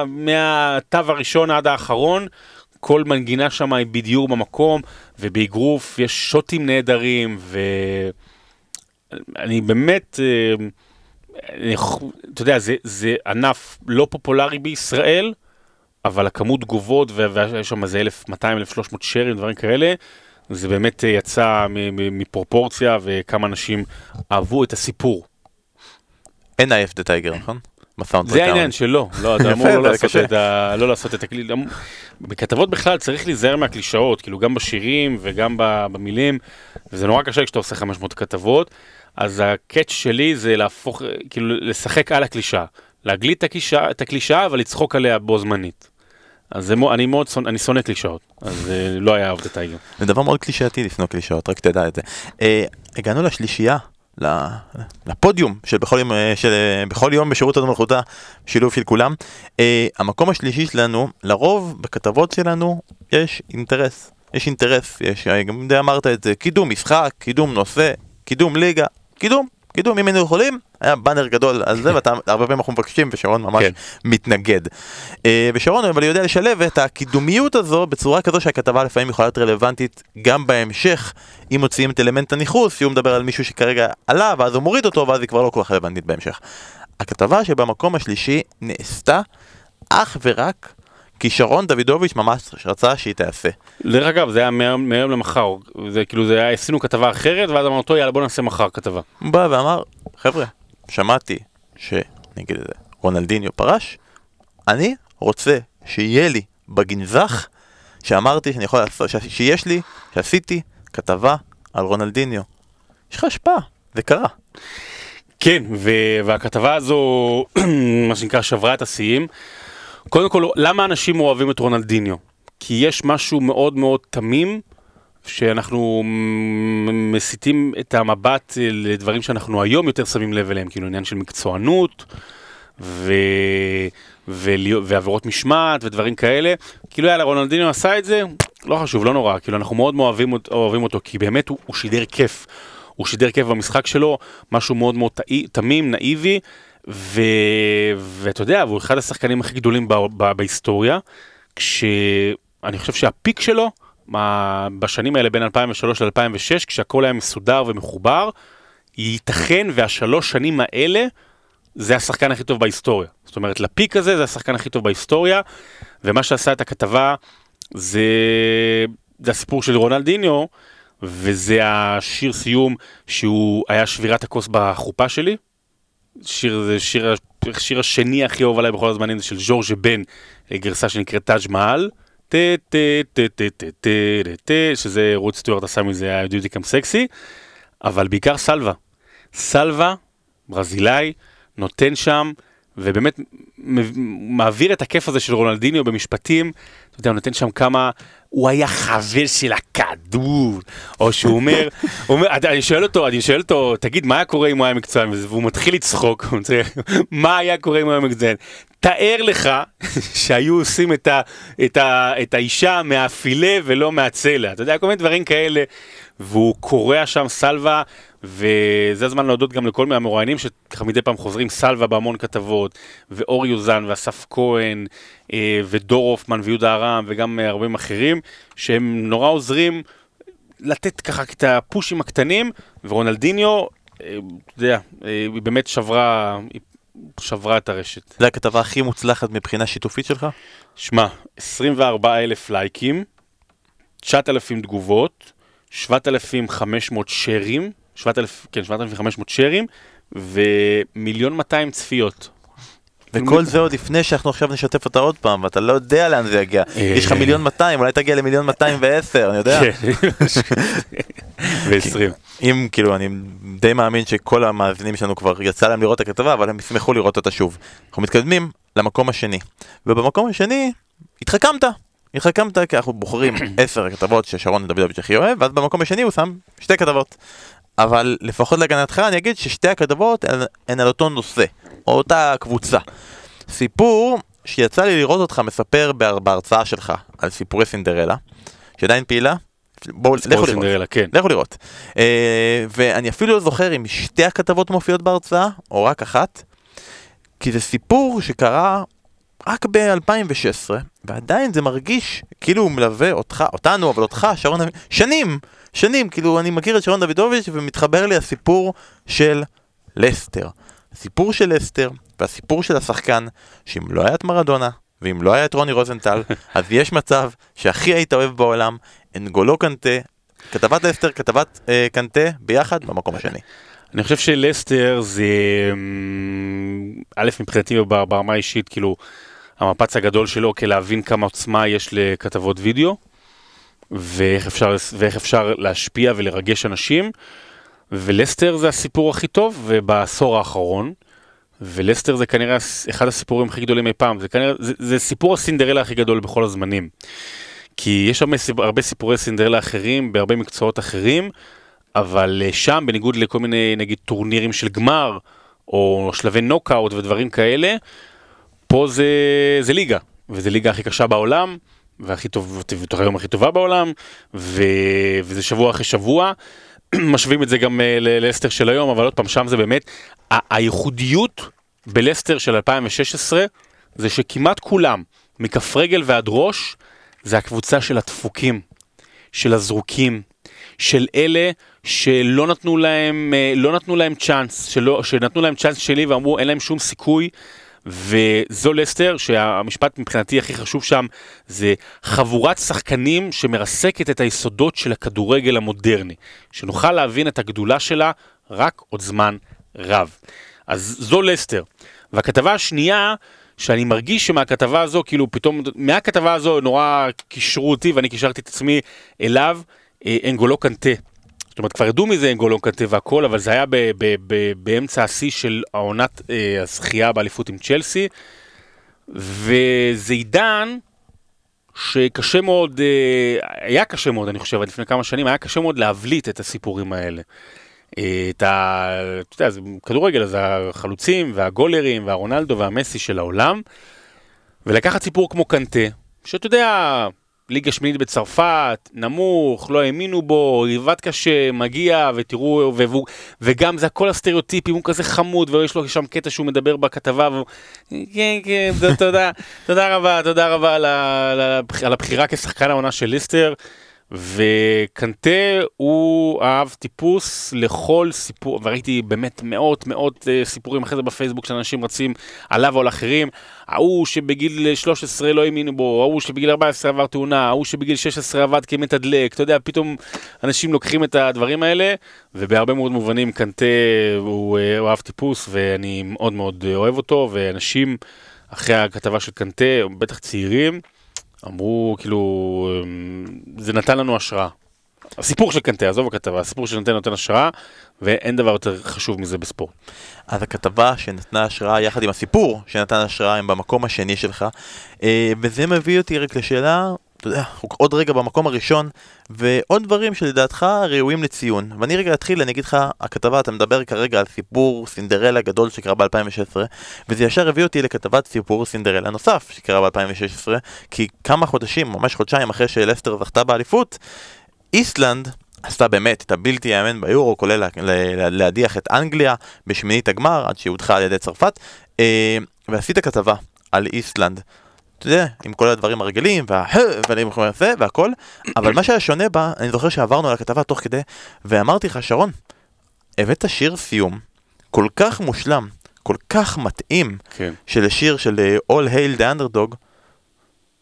מהתו הראשון עד האחרון, כל מנגינה שם היא בדיור במקום, ובאגרוף יש שוטים נהדרים, ואני באמת, אתה יודע, זה ענף לא פופולרי בישראל, אבל הכמות תגובות, ויש שם איזה 1,200-1,300 שרים, דברים כאלה, זה באמת יצא מפרופורציה, וכמה אנשים אהבו את הסיפור. אין אייף דה טייגר, נכון? זה העניין שלא, אתה אמור לא לעשות את הכלי, בכתבות בכלל צריך להיזהר מהקלישאות, כאילו גם בשירים וגם במילים, וזה נורא קשה כשאתה עושה 500 כתבות, אז הקאץ' שלי זה להפוך, כאילו לשחק על הקלישאה, להגליד את הקלישאה, אבל לצחוק עליה בו זמנית. אז אני מאוד שונא קלישאות, אז לא היה אהבת את העניין. זה דבר מאוד קלישאתי לפני קלישאות, רק תדע את זה. הגענו לשלישייה. לפודיום של בכל יום בשירות הוד מלכותה, שילוב של כולם. המקום השלישי שלנו, לרוב בכתבות שלנו יש אינטרס, גם די אמרת את זה, קידום משחק, קידום נושא, קידום ליגה, קידום, אם היינו יכולים, היה בנר גדול על זה, ואתה הרבה פעמים אנחנו מבקשים, ושרון ממש מתנגד. ושרון, אבל יודע לשלב את הקידומיות הזו, בצורה כזו שהכתבה לפעמים יכולה להיות רלוונטית, גם בהמשך, אם מוציאים את אלמנט הניחוס, הוא מדבר על מישהו שכרגע עלה, ואז הוא מוריד אותו, ואז היא כבר לא כל כך רלוונטית בהמשך. הכתבה שבמקום השלישי נעשתה, אך ורק, כי שרון דודוביץ' ממש רצה שהיא תעשה. דרך אגב, זה היה מהיום למחר, זה כאילו, עשינו כתבה אחרת, ואז אמרנו, יאללה, בוא נעשה מחר כתבה. הוא בא ואמר, חבר'ה, שמעתי שנגיד את זה, רונלדיניו פרש, אני רוצה שיהיה לי בגנזך שאמרתי שאני יכול לעשות, שיש לי, שעשיתי כתבה על רונלדיניו. יש לך השפעה, זה קרה. כן, והכתבה הזו, מה שנקרא, שברה את השיאים. קודם כל, למה אנשים אוהבים את רונלדיניו? כי יש משהו מאוד מאוד תמים, שאנחנו מסיטים את המבט לדברים שאנחנו היום יותר שמים לב אליהם, כאילו עניין של מקצוענות, ועבירות משמעת ודברים כאלה. כאילו יאללה, רונלדיניו עשה את זה, לא חשוב, לא נורא, כאילו אנחנו מאוד אוהבים אותו, כי באמת הוא שידר כיף. הוא שידר כיף במשחק שלו, משהו מאוד מאוד תמים, נאיבי, ואתה יודע, הוא אחד השחקנים הכי גדולים בהיסטוריה, כשאני חושב שהפיק שלו, בשנים האלה בין 2003 ל-2006, כשהכל היה מסודר ומחובר, ייתכן והשלוש שנים האלה, זה השחקן הכי טוב בהיסטוריה. זאת אומרת, לפיק הזה זה השחקן הכי טוב בהיסטוריה, ומה שעשה את הכתבה, זה הסיפור של רונלדיניו, וזה השיר סיום שהוא היה שבירת הכוס בחופה שלי. שיר השני הכי אהוב עליי בכל הזמנים, זה של ז'ורג' בן, גרסה שנקראת טאג' מעל. שזה רוד סטוארט עשה מזה, I do become sexy. אבל בעיקר סלווה. סלווה, ברזילאי, נותן שם, ובאמת מעביר את הכיף הזה של רונלדיניו במשפטים, אתה יודע, הוא נותן שם כמה, הוא היה חבר של הכדור, או שהוא אומר, אני שואל אותו, תגיד, מה היה קורה אם הוא היה מקצוען? והוא מתחיל לצחוק, מה היה קורה אם הוא היה מקצוען? תאר לך שהיו עושים את האישה מהפילה ולא מהצלע, אתה יודע, כל מיני דברים כאלה, והוא קורא שם סלווה, וזה הזמן להודות גם לכל מהמרואיינים שככה מדי פעם חוזרים, סלווה בהמון כתבות, ואור יוזן, ואסף כהן, ודור אופמן, ויהודה הרם, וגם הרבה אחרים, שהם נורא עוזרים לתת ככה את הפושים הקטנים, ורונלדיניו, אתה יודע, היא באמת שברה את הרשת. זה הכתבה הכי מוצלחת מבחינה שיתופית שלך? שמע, 24,000 לייקים, 9,000 תגובות, 7,500 שרים, 7,500 שרים, ו1,200,000 צפיות. וכל זה עוד לפני שאנחנו עכשיו נשתף אותה עוד פעם, ואתה לא יודע לאן זה יגיע. יש לך 1,200,000, אולי תגיע ל1,210,000, אני יודע. ו-20. אם, כאילו, אני די מאמין שכל המאזינים שלנו כבר יצא להם לראות את הכתבה, אבל הם ישמחו לראות אותה שוב. אנחנו מתקדמים למקום השני. ובמקום השני, התחכמת, כי אנחנו בוחרים 10 כתבות ששרון דודוביץ' הכי אוהב, ואז במקום השני הוא שם 2 כתבות. אבל לפחות להגנתך אני אגיד ששתי הכתבות הן על אותו נושא, או אותה קבוצה. סיפור שיצא לי לראות אותך מספר בהרצאה שלך על סיפורי סינדרלה, שעדיין פעילה. בואו, לכו לראות. ואני אפילו לא זוכר אם שתי הכתבות מופיעות בהרצאה, או רק אחת, כי זה סיפור שקרה רק ב-2016, ועדיין זה מרגיש כאילו הוא מלווה אותך, אותנו, אבל אותך, שרון דודוביץ', שנים, כאילו אני מכיר את שרון דודוביץ' ומתחבר לי הסיפור של לסטר. הסיפור של לסטר והסיפור של השחקן, שאם לא היה את מרדונה, ואם לא היה את רוני רוזנטל, אז יש מצב שהכי היית אוהב בעולם, אנגולו קנטה, כתבת לסטר, כתבת קנטה, ביחד במקום השני. אני חושב שלסטר זה, א' מבחינתי ברמה האישית, כאילו, המפץ הגדול שלו כלהבין כמה עוצמה יש לכתבות וידאו, ואיך אפשר להשפיע ולרגש אנשים, ולסטר זה הסיפור הכי טוב בעשור האחרון, ולסטר זה כנראה אחד הסיפורים הכי גדולים אי פעם, זה סיפור הסינדרלה הכי גדול בכל הזמנים, כי יש הרבה סיפורי סינדרלה אחרים, בהרבה מקצועות אחרים, אבל שם בניגוד לכל מיני נגיד טורנירים של גמר, או שלבי נוקאוט ודברים כאלה, פה זה ליגה, וזה ליגה הכי קשה בעולם, והכי טוב, ותוך היום הכי טובה בעולם, וזה שבוע אחרי שבוע, משווים את זה גם ללסטר של היום, אבל עוד פעם שם זה באמת, הייחודיות בלסטר של 2016, זה שכמעט כולם, מכף רגל ועד ראש, זה הקבוצה של הדפוקים, של הזרוקים, של אלה שלא נתנו להם צ'אנס, שנתנו להם צ'אנס שלי ואמרו אין להם שום סיכוי, וזו לסטר, שהמשפט מבחינתי הכי חשוב שם, זה חבורת שחקנים שמרסקת את היסודות של הכדורגל המודרני, שנוכל להבין את הגדולה שלה רק עוד זמן רב. אז זו לסטר. והכתבה השנייה, שאני מרגיש שמהכתבה הזו, כאילו פתאום, מהכתבה הזו נורא קישרו אותי, ואני קישרתי את עצמי אליו, אנגולו קנטה. זאת אומרת, כבר ידעו מזה אנגולו קנטה והכל, אבל זה היה באמצע השיא של העונת הזכייה באליפות עם צ'לסי, וזה עידן שקשה מאוד, היה קשה מאוד, אני חושב, עד לפני כמה שנים, היה קשה מאוד להבליט את הסיפורים האלה. אתה יודע, כדורגל, אז החלוצים והגולרים והרונלדו והמסי של העולם, ולקחת סיפור כמו קנטה, שאתה יודע, ליגה שמינית בצרפת, נמוך, לא האמינו בו, ריבת קשה, מגיע, ותראו, וגם זה הכל הסטריאוטיפים, הוא כזה חמוד, ויש לו שם קטע שהוא מדבר בכתבה, כן, כן, תודה רבה על הבחירה כשחקן העונה של ליסטר, וקנטה הוא אהב טיפוס לכל סיפור, וראיתי באמת מאות סיפורים אחרי זה בפייסבוק שאנשים רצים עליו או לאחרים, ההוא שבגיל 13 לא האמינו בו, ההוא שבגיל 14 עבר תאונה, ההוא שבגיל 16 עבד כמתדלק, אתה יודע, פתאום אנשים לוקחים את הדברים האלה, ובהרבה מאוד מובנים קנטה הוא אהב טיפוס, ואני מאוד מאוד אוהב אותו, ואנשים אחרי הכתבה של קנטה, בטח צעירים, אמרו, כאילו, זה נתן לנו השראה. הסיפור של קנטה, עזוב הכתבה, הסיפור של קנטה נותן השראה, ואין דבר יותר חשוב מזה בספורט. אז הכתבה שנתנה השראה, יחד עם הסיפור שנתן השראה, הם במקום השני שלך, וזה מביא אותי רק לשאלה, אתה יודע, עוד רגע במקום הראשון, ועוד דברים שלדעתך ראויים לציון. ואני רגע אתחיל, אני אגיד לך, הכתבה, אתה מדבר כרגע על סיפור סינדרלה גדול שקרה ב-2016, וזה ישר הביא אותי לכתבת סיפור סינדרלה נוסף שקרה ב-2016, כי כמה חודשים, ממש חודשיים אחרי שלסטר זכתה באליפות, איסלנד עשתה באמת את הבלתי יאמן ביורו, כולל להדיח את אנגליה בשמינית הגמר, עד שהודחה על ידי צרפת, ועשית כתבה על איסלנד. אתה יודע, עם כל הדברים הרגלים, והכל, אבל מה שהיה שונה בה, אני זוכר שעברנו על הכתבה תוך כדי, ואמרתי לך, שרון, הבאת שיר סיום, כל כך מושלם, כל כך מתאים, של שיר של All Hail the Underdog,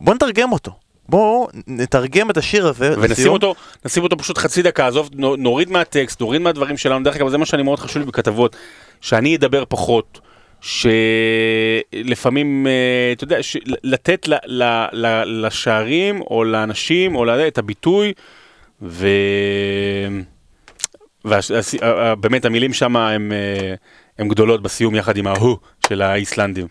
בוא נתרגם אותו, בוא נתרגם את השיר הזה, ונשים אותו פשוט חצי דקה, עזוב, נוריד מהטקסט, נוריד מהדברים שלנו, דרך כלל, זה מה שאני מאוד חשוב לי בכתבות, שאני אדבר פחות, שלפעמים, אתה יודע, לתת לשערים או לאנשים או את הביטוי, ובאמת המילים שם הם גדולות בסיום יחד עם ההוא של האיסלנדים.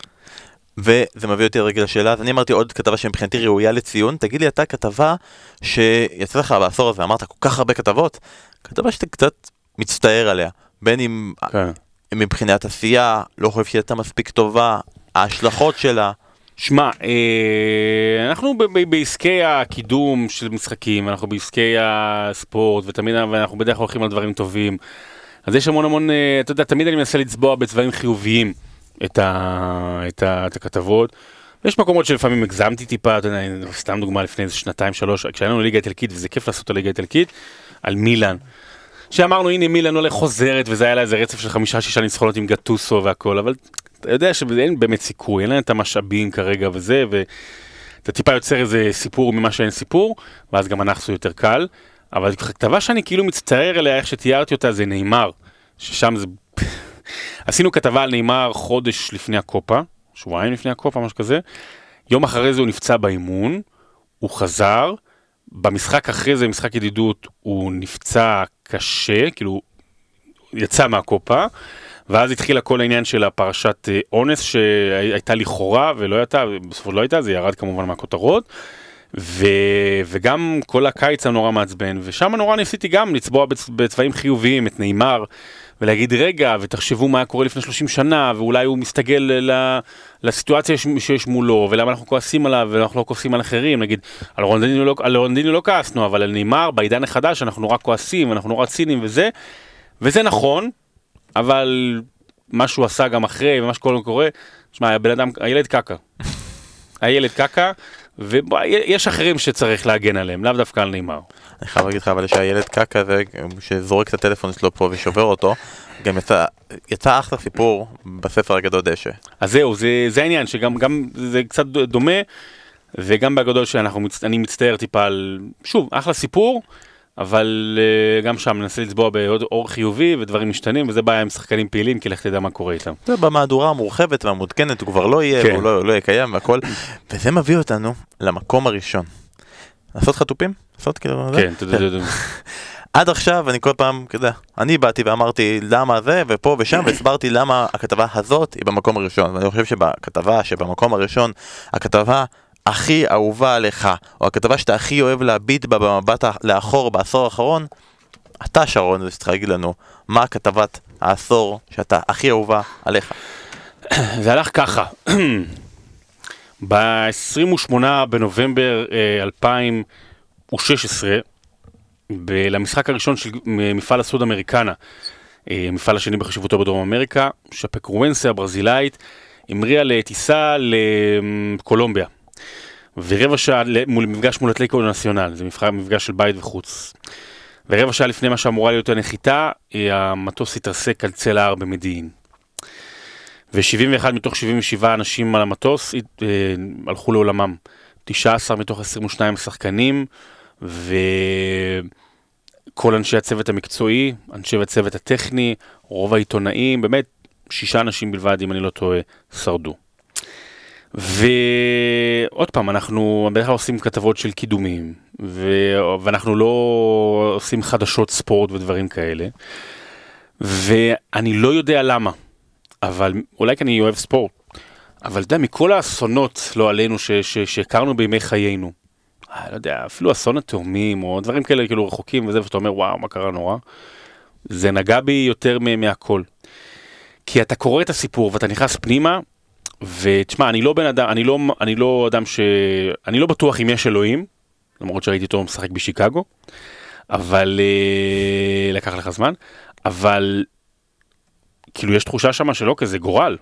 וזה מביא אותי רגע לשאלה, אז אני אמרתי עוד כתבה שמבחינתי ראויה לציון, תגיד לי אתה כתבה שיצא לך בעשור הזה, אמרת כל כך הרבה כתבות, כתבה שאתה קצת מצטער עליה, בין אם... מבחינת עשייה, לא חושב שהייתה מספיק טובה, ההשלכות שלה. שמע, אנחנו בעסקי הקידום של משחקים, אנחנו בעסקי הספורט, ותמיד אנחנו בדרך כלל הולכים על דברים טובים, אז יש המון המון, אתה יודע, תמיד אני מנסה לצבוע בצבעים חיוביים את הכתבות, ויש מקומות שלפעמים הגזמתי טיפה, אתה יודע, סתם דוגמה לפני איזה 2-3, כשהיינו ליגה איטלקית, וזה כיף לעשות ליגה איטלקית, על מילאן. שאמרנו, הנה מילאן הולך חוזרת, וזה היה לה איזה רצף של 5-6 ניצחונות עם גטוסו והכל, אבל אתה יודע שאין באמת סיכוי, אין להם את המשאבים כרגע וזה, ואתה טיפה יוצר איזה סיפור ממה שאין סיפור, ואז גם אנחנו יותר קל, אבל הכתבה שאני כאילו מצטער אליה, איך שתיארתי אותה, זה נאמר, ששם זה... עשינו כתבה על נאמר חודש לפני הקופה, שבועיים לפני הקופה, משהו כזה, יום אחרי זה הוא נפצע באימון, הוא חזר, במשחק אחרי זה, משחק ידידות, הוא נפצע קשה, כאילו, יצא מהקופה, ואז התחיל הכל העניין של הפרשת אונס, שהייתה לכאורה, ולא הייתה, בסופו לא הייתה, זה ירד כמובן מהכותרות, וגם כל הקיץ הנורא מעצבן, ושם נורא ניסיתי גם לצבוע בצבעים חיוביים את נאמר, ולהגיד רגע, ותחשבו מה קורה לפני 30 שנה, ואולי הוא מסתגל לסיטואציה שיש מולו, ולמה אנחנו כועסים עליו, ואנחנו לא כועסים על אחרים, נגיד, על רונלדיניו לא כעסנו, אבל על נאמר, בעידן החדש, אנחנו נורא כועסים, אנחנו נורא צינים וזה, וזה נכון, אבל מה שהוא עשה גם אחרי, ומה שכל קורה, תשמע, הילד קקה, ויש אחרים שצריך להגן עליהם, לאו דווקא על נאמר. אני חייב להגיד לך, אבל שהילד קקה שזורק את הטלפון שלו פה ושובר אותו, גם יצא אחלה סיפור בספר הגדול דשא. אז זהו, זה העניין, שגם זה קצת דומה, וגם בגדול שאני מצטער טיפה על, שוב, אחלה סיפור, אבל גם שם מנסה לצבוע בעוד אור חיובי, ודברים משתנים, וזה בעיה עם שחקנים פעילים, כי לך תדע מה קורה איתם. זה במהדורה המורחבת והמודכנת, הוא כבר לא יהיה, הוא לא יהיה קיים והכל, וזה מביא אותנו למקום הראשון. לעשות חטופים? לעשות כאילו... כן, תודה. עד עכשיו אני כל פעם, כזה, אני באתי ואמרתי למה זה, ופה ושם, והסברתי למה הכתבה הזאת היא במקום הראשון. ואני חושב שבכתבה, שבמקום הראשון, הכתבה הכי אהובה עליך, או הכתבה שאתה הכי אוהב להביט בה במבט לאחור בעשור האחרון, אתה שרון, זה שצריך להגיד לנו, מה כתבת העשור שאתה הכי אהובה עליך? זה הלך ככה. ב-28 בנובמבר 2016, למשחק הראשון של מפעל הסוד אמריקנה, מפעל השני בחשיבותו בדרום אמריקה, שהפקרואנסה הברזילאית המריאה לטיסה לקולומביה. ורבע שעה מפגש מול אתלטיקו נציונל, זה מפגש של בית וחוץ. ורבע שעה לפני מה שאמורה להיות הנחיתה, המטוס התרסק על צל ההר במדין. ו-71 מתוך 77 אנשים על המטוס הלכו לעולמם. 19 מתוך 22 שחקנים, וכל אנשי הצוות המקצועי, אנשי הצוות הטכני, רוב העיתונאים, באמת 6 אנשים בלבד, אם אני לא טועה, שרדו. ועוד פעם, אנחנו בדרך כלל עושים כתבות של קידומים, ואנחנו לא עושים חדשות ספורט ודברים כאלה, ואני לא יודע למה, אבל אולי כי אני אוהב ספורט, אבל אתה יודע, מכל האסונות לא עלינו שהכרנו בימי חיינו, לא יודע, אפילו אסון התאומים, או דברים כאלה כאילו רחוקים וזה, ואתה אומר, וואו, מה קרה נורא? זה נגע בי יותר מהכל. כי אתה קורא את הסיפור, ואתה נכנס פנימה, ותשמע, אני לא בן אדם, אני לא בטוח אם יש אלוהים, למרות שראיתי אותו משחק בשיקגו, אבל, לקח לך זמן, אבל, כאילו יש תחושה שמה שלא כזה גורל,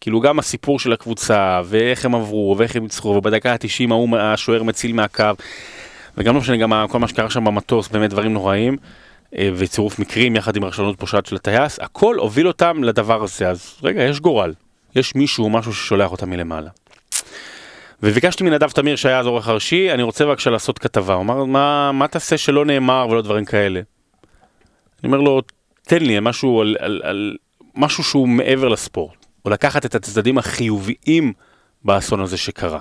כאילו גם הסיפור של הקבוצה, ואיך הם עברו, ואיך הם יצחו, ובדקה ה-90 השוער מציל מהקו, וגם לא משנה, גם כל מה שקרה שם במטוס, באמת דברים נוראים, וצירוף מקרים יחד עם רשלנות פושעת של הטייס, הכל הוביל אותם לדבר הזה, אז רגע, יש גורל. יש מישהו, משהו ששולח אותה מלמעלה. וביקשתי מנדב תמיר שהיה אז עורך הראשי, אני רוצה בבקשה לעשות כתבה. הוא אמר, מה תעשה שלא נאמר ולא דברים כאלה? אני אומר לו, תן לי משהו, על משהו שהוא מעבר לספורט, או לקחת את הצדדים החיוביים באסון הזה שקרה.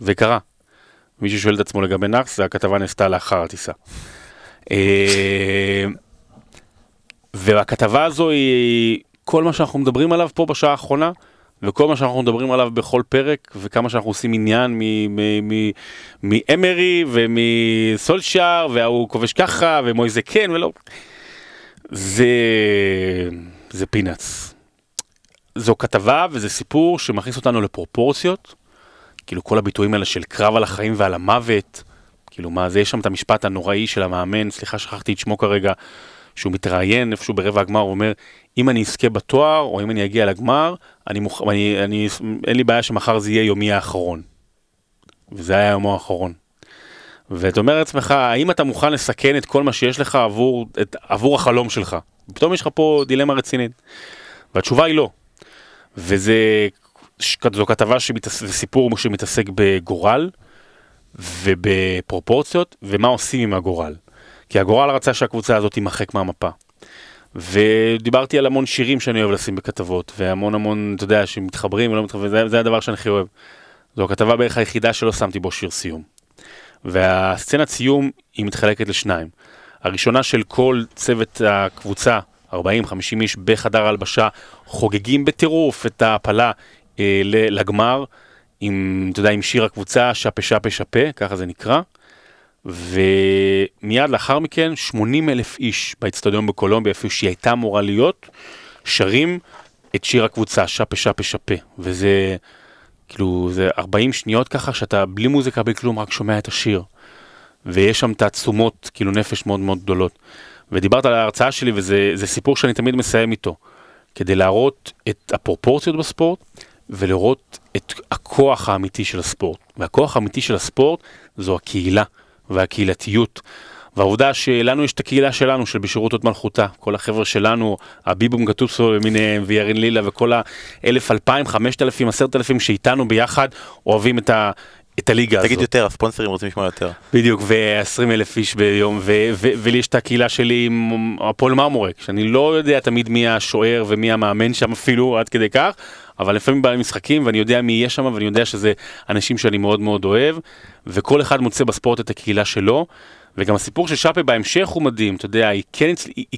וקרה. מי ששואל את עצמו לגבי נארס, זה הכתבה נעשתה לאחר הטיסה. והכתבה הזו היא... כל מה שאנחנו מדברים עליו פה בשעה האחרונה, וכל מה שאנחנו מדברים עליו בכל פרק, וכמה שאנחנו עושים עניין מאמרי ומסולשר, והוא כובש ככה, ומויזה כן ולא. זה פינץ. זו כתבה וזה סיפור שמכניס אותנו לפרופורציות, כאילו כל הביטויים האלה של קרב על החיים ועל המוות, כאילו מה זה, יש שם את המשפט הנוראי של המאמן, סליחה שכחתי את שמו כרגע, שהוא מתראיין איפשהו ברבע הגמר, הוא אומר, אם אני אזכה בתואר, או אם אני אגיע לגמר, אין לי בעיה שמחר זה יהיה יומי האחרון. וזה היה יומו האחרון. ואתה אומר לעצמך, האם אתה מוכן לסכן את כל מה שיש לך עבור החלום שלך? פתאום יש לך פה דילמה רצינית. והתשובה היא לא. וזו כתבה וסיפור שמתעסק בגורל, ובפרופורציות, ומה עושים עם הגורל. כי הגורל רצה שהקבוצה הזאת תימחק מהמפה. ודיברתי על המון שירים שאני אוהב לשים בכתבות, והמון המון, אתה יודע, שמתחברים ולא מתחברים, זה הדבר שאני הכי אוהב. זו הכתבה בערך היחידה שלא שמתי בו שיר סיום. והסצנת סיום היא מתחלקת לשניים. הראשונה של כל צוות הקבוצה, 40-50 איש בחדר הלבשה, חוגגים בטירוף את ההפלה לגמר, עם, אתה יודע, עם שיר הקבוצה, שפה, ככה זה נקרא. ומיד לאחר מכן 80,000 איש באצטדיון בקולומביה, אפילו שהיא הייתה אמורה להיות, שרים את שיר הקבוצה, שפה, וזה כאילו, זה 40 שניות ככה, שאתה בלי מוזיקה, בלי כלום, רק שומע את השיר, ויש שם תעצומות, כאילו נפש מאוד מאוד גדולות, ודיברת על ההרצאה שלי, וזה סיפור שאני תמיד מסיים איתו, כדי להראות את הפרופורציות בספורט, ולראות את הכוח האמיתי של הספורט, והכוח האמיתי של הספורט זו הקהילה, והקהילתיות, והעובדה שלנו יש את הקהילה שלנו, של בשירות הוד מלכותה, כל החבר'ה שלנו, הביבום גטוסו ומיניהם, וירין לילה, וכל ה-1,000, 2,000, 5,000, 10,000 שאיתנו ביחד, אוהבים את הליגה הזאת. תגיד יותר, הספונסרים רוצים לשמוע יותר. בדיוק, ו-20,000 איש ביום, ולי יש את הקהילה שלי עם הפועל מרמורק, שאני לא יודע תמיד מי השוער ומי המאמן שם אפילו עד כדי כך, אבל לפעמים בא למשחקים ואני יודע מי יהיה שם, ואני יודע שזה אנשים שאני מאוד מאוד אוהב, וכל אחד מוצא בספורט את הקהילה שלו, וגם הסיפור של שפה בהמשך הוא מדהים, אתה יודע, היא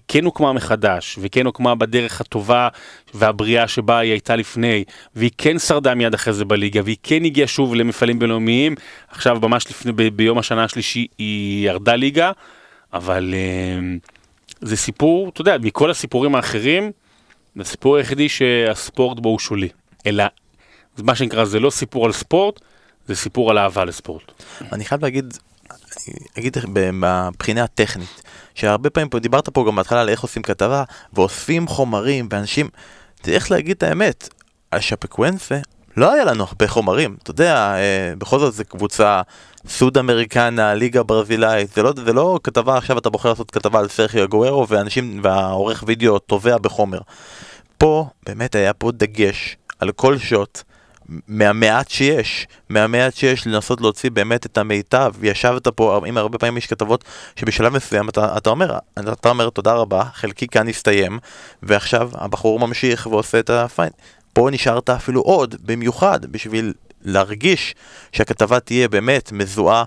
כן הוקמה מחדש, והיא כן הוקמה בדרך הטובה והבריאה שבה היא הייתה לפני, והיא כן שרדה מיד אחרי זה בליגה, והיא כן הגיעה שוב למפעלים בינלאומיים, עכשיו ממש ביום השנה השלישי היא ירדה ליגה, אבל זה סיפור, אתה יודע, מכל הסיפורים האחרים, זה סיפור היחידי שהספורט בו הוא שולי, אלא מה שנקרא זה לא סיפור על ספורט, זה סיפור על אהבה לספורט. אני חייב להגיד... אגיד בבחינה הטכנית, שהרבה פעמים פה, דיברת פה גם בהתחלה על איך עושים כתבה, ואוספים חומרים, ואנשים, צריך להגיד את האמת, השפקוונפה, לא היה לנו הרבה חומרים, אתה יודע, בכל זאת זה קבוצה סוד אמריקנה, ליגה ברזילאית, זה לא כתבה, עכשיו אתה בוחר לעשות כתבה על סרחיו אגוארו, ואנשים, והעורך וידאו טובע בחומר. פה, באמת היה פה דגש על כל שוט, מהמעט שיש לנסות להוציא באמת את המיטב, וישבת פה עם הרבה פעמים יש כתבות שבשלב מסוים אתה אומר תודה רבה, חלקי כאן הסתיים ועכשיו הבחור ממשיך ועושה את הפיין, פה נשארת אפילו עוד במיוחד בשביל להרגיש שהכתבה תהיה באמת מזוהה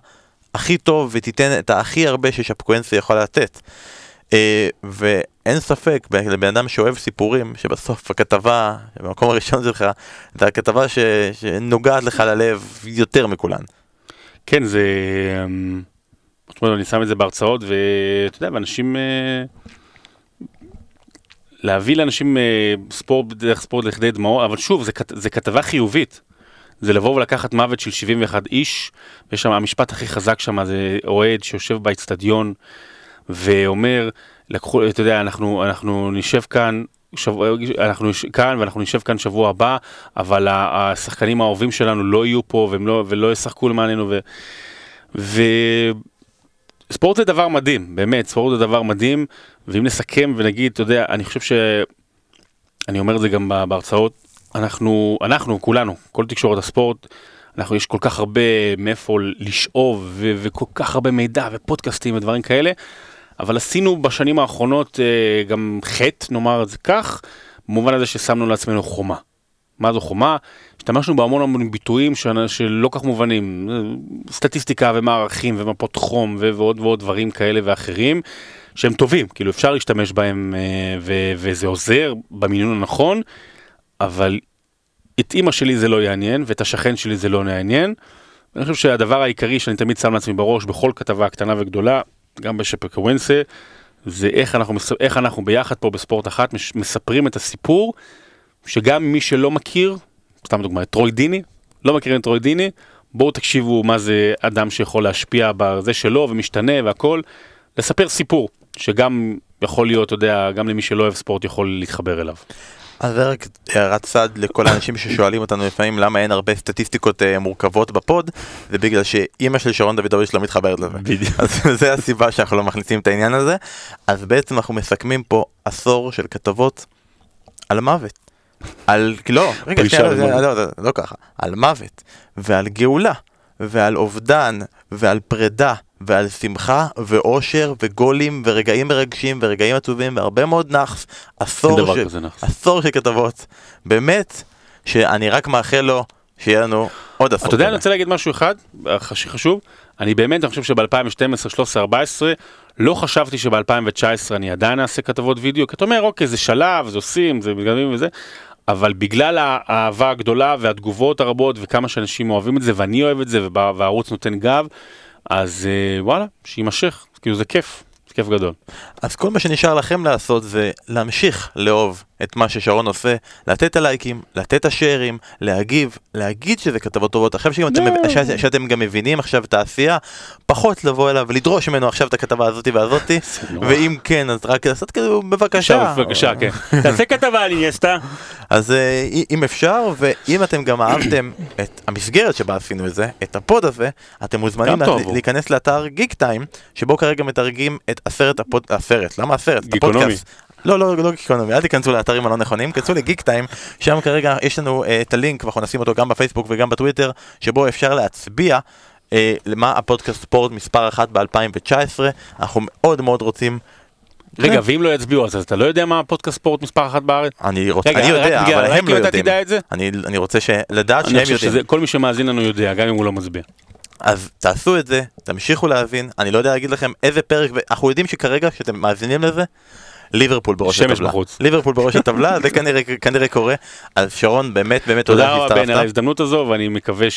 הכי טוב ותיתן את הכי הרבה ששפקוונס יכול לתת, ואין ספק, לבן אדם שאוהב סיפורים, שבסוף הכתבה, במקום הראשון שלך, זה הכתבה שנוגעת לך ללב יותר מכולן. כן, זה... אני שם את זה בהרצאות, ואתה יודע, ואנשים... להביא לאנשים ספורט דרך ספורט לכדי דמעות, אבל שוב, זה כתבה חיובית. זה לבוא ולקחת מוות של 71 איש, ויש שם, המשפט הכי חזק שם, זה אוהד שיושב באצטדיון, ואומר, לקחו, אתה יודע, אנחנו נשב כאן, ואנחנו נשב כאן שבוע הבא, אבל השחקנים האהובים שלנו לא יהיו פה, ולא ישחקו למעננו, ספורט זה דבר מדהים, באמת, ספורט זה דבר מדהים, ואם נסכם ונגיד, אתה יודע, אני חושב אני אומר את זה גם בהרצאות, אנחנו, כולנו, כל תקשורת הספורט, יש כל כך הרבה מאיפה לשאוב, וכל כך הרבה מידע, ופודקאסטים ודברים כאלה, אבל עשינו בשנים האחרונות גם חטא, נאמר את זה כך, במובן הזה ששמנו לעצמנו חומה. מה זו חומה? השתמשנו בהמון המון ביטויים שלא כך מובנים, סטטיסטיקה ומערכים ומפות חום ועוד ועוד דברים כאלה ואחרים, שהם טובים, כאילו אפשר להשתמש בהם וזה עוזר במינון הנכון, אבל את אמא שלי זה לא יעניין ואת השכן שלי זה לא יעניין, ואני חושב שהדבר העיקרי שאני תמיד שם לעצמי בראש בכל כתבה קטנה וגדולה, גם בשפקוונסה, זה איך אנחנו ביחד פה בספורט אחת מספרים את הסיפור, שגם מי שלא מכיר, סתם דוגמה, לא מכירים את טרוידיני, בואו תקשיבו מה זה אדם שיכול להשפיע בזה שלו ומשתנה והכל, לספר סיפור, שגם יכול להיות, אתה יודע, גם למי שלא אוהב ספורט יכול להתחבר אליו. אז זה רק הערת צד לכל האנשים ששואלים אותנו לפעמים למה אין הרבה סטטיסטיקות מורכבות בפוד, זה בגלל שאימא של שרון דודוביץ' לא מתחברת לזה. אז זה הסיבה שאנחנו לא מכניסים את העניין הזה. אז בעצם אנחנו מסכמים פה עשור של כתבות על מוות. לא, רגע, לא ככה. על מוות, ועל גאולה, ועל אובדן, ועל פרידה, ועל שמחה, ואושר, וגולים, ורגעים מרגשים, ורגעים עצובים, והרבה מאוד נחס, עשור של כתבות, באמת, שאני רק מאחל לו, שיהיה לנו עוד עשור. אתה יודע, אני רוצה להגיד משהו אחד, חשוב, אני חושב שב-2012, 13, 14, לא חשבתי שב-2019 אני עדיין אעשה כתבות וידאו, כי אתה אומר, אוקיי, זה שלב, זה עושים, זה מתגדמים וזה, אבל בגלל האהבה הגדולה, והתגובות הרבות, וכמה שאנשים אוהבים את זה, ואני אוהב את זה, והערוץ נותן גב, אז וואלה, שימשך, כאילו זה כיף, זה כיף גדול. אז כל מה שנשאר לכם לעשות זה להמשיך לאהוב את מה ששרון עושה, לתת הלייקים, לתת השארים, להגיב, להגיד שזה כתבות טובות, עכשיו שאתם גם מבינים עכשיו את העשייה, פחות לבוא אליו ולדרוש ממנו עכשיו את הכתבה הזאתי והזאתי, ואם כן, אז רק לעשות כזה, בבקשה. בבקשה, כן. תעשה כתבה על אינסטה. אז אם אפשר, ואם אתם גם אהבתם את המסגרת שבה עשינו את זה, את הפוד הזה, אתם מוזמנים להיכנס לאתר גיק טיים, שבו כרגע מתרגים את הסרט, למה הסרט? הפודקאסט לא, לא, לא גיקונומי, אל תיכנסו לאתרים הלא נכונים, כנסו לגיק טיים, שם כרגע יש לנו את הלינק, ואנחנו נשים אותו גם בפייסבוק וגם בטוויטר, שבו אפשר להצביע למה הפודקאסט ספורט מספר 1 ב-2019, אנחנו מאוד מאוד רוצים. רגע, ואם לא יצביעו, אז אתה לא יודע מה הפודקאסט ספורט מספר 1 בארץ? אני יודע, אבל הם לא יודעים. אני רוצה לדעת שהם יודעים. כל מי שמאזין לנו יודע, גם אם הוא לא מצביע. אז תעשו את זה, תמשיכו להאזין, אני לא יודע להגיד לכם איזה פרק, אנחנו יודעים שכרגע, שאתם מאזינים לזה, ליברפול בראש הטבלה. ליברפול בראש הטבלה, זה כנראה קורה. אז שרון, באמת, באמת תודה רבה בן על ההזדמנות הזו, ואני מקווה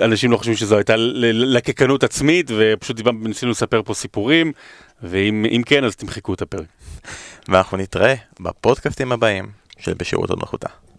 שאנשים לא חושבים שזו הייתה לקקנות עצמית, ופשוט ניסינו לספר פה סיפורים, ואם כן, אז תמחקו את הפרק. ואנחנו נתראה בפודקאסטים הבאים של בשירות הוד מלכותה.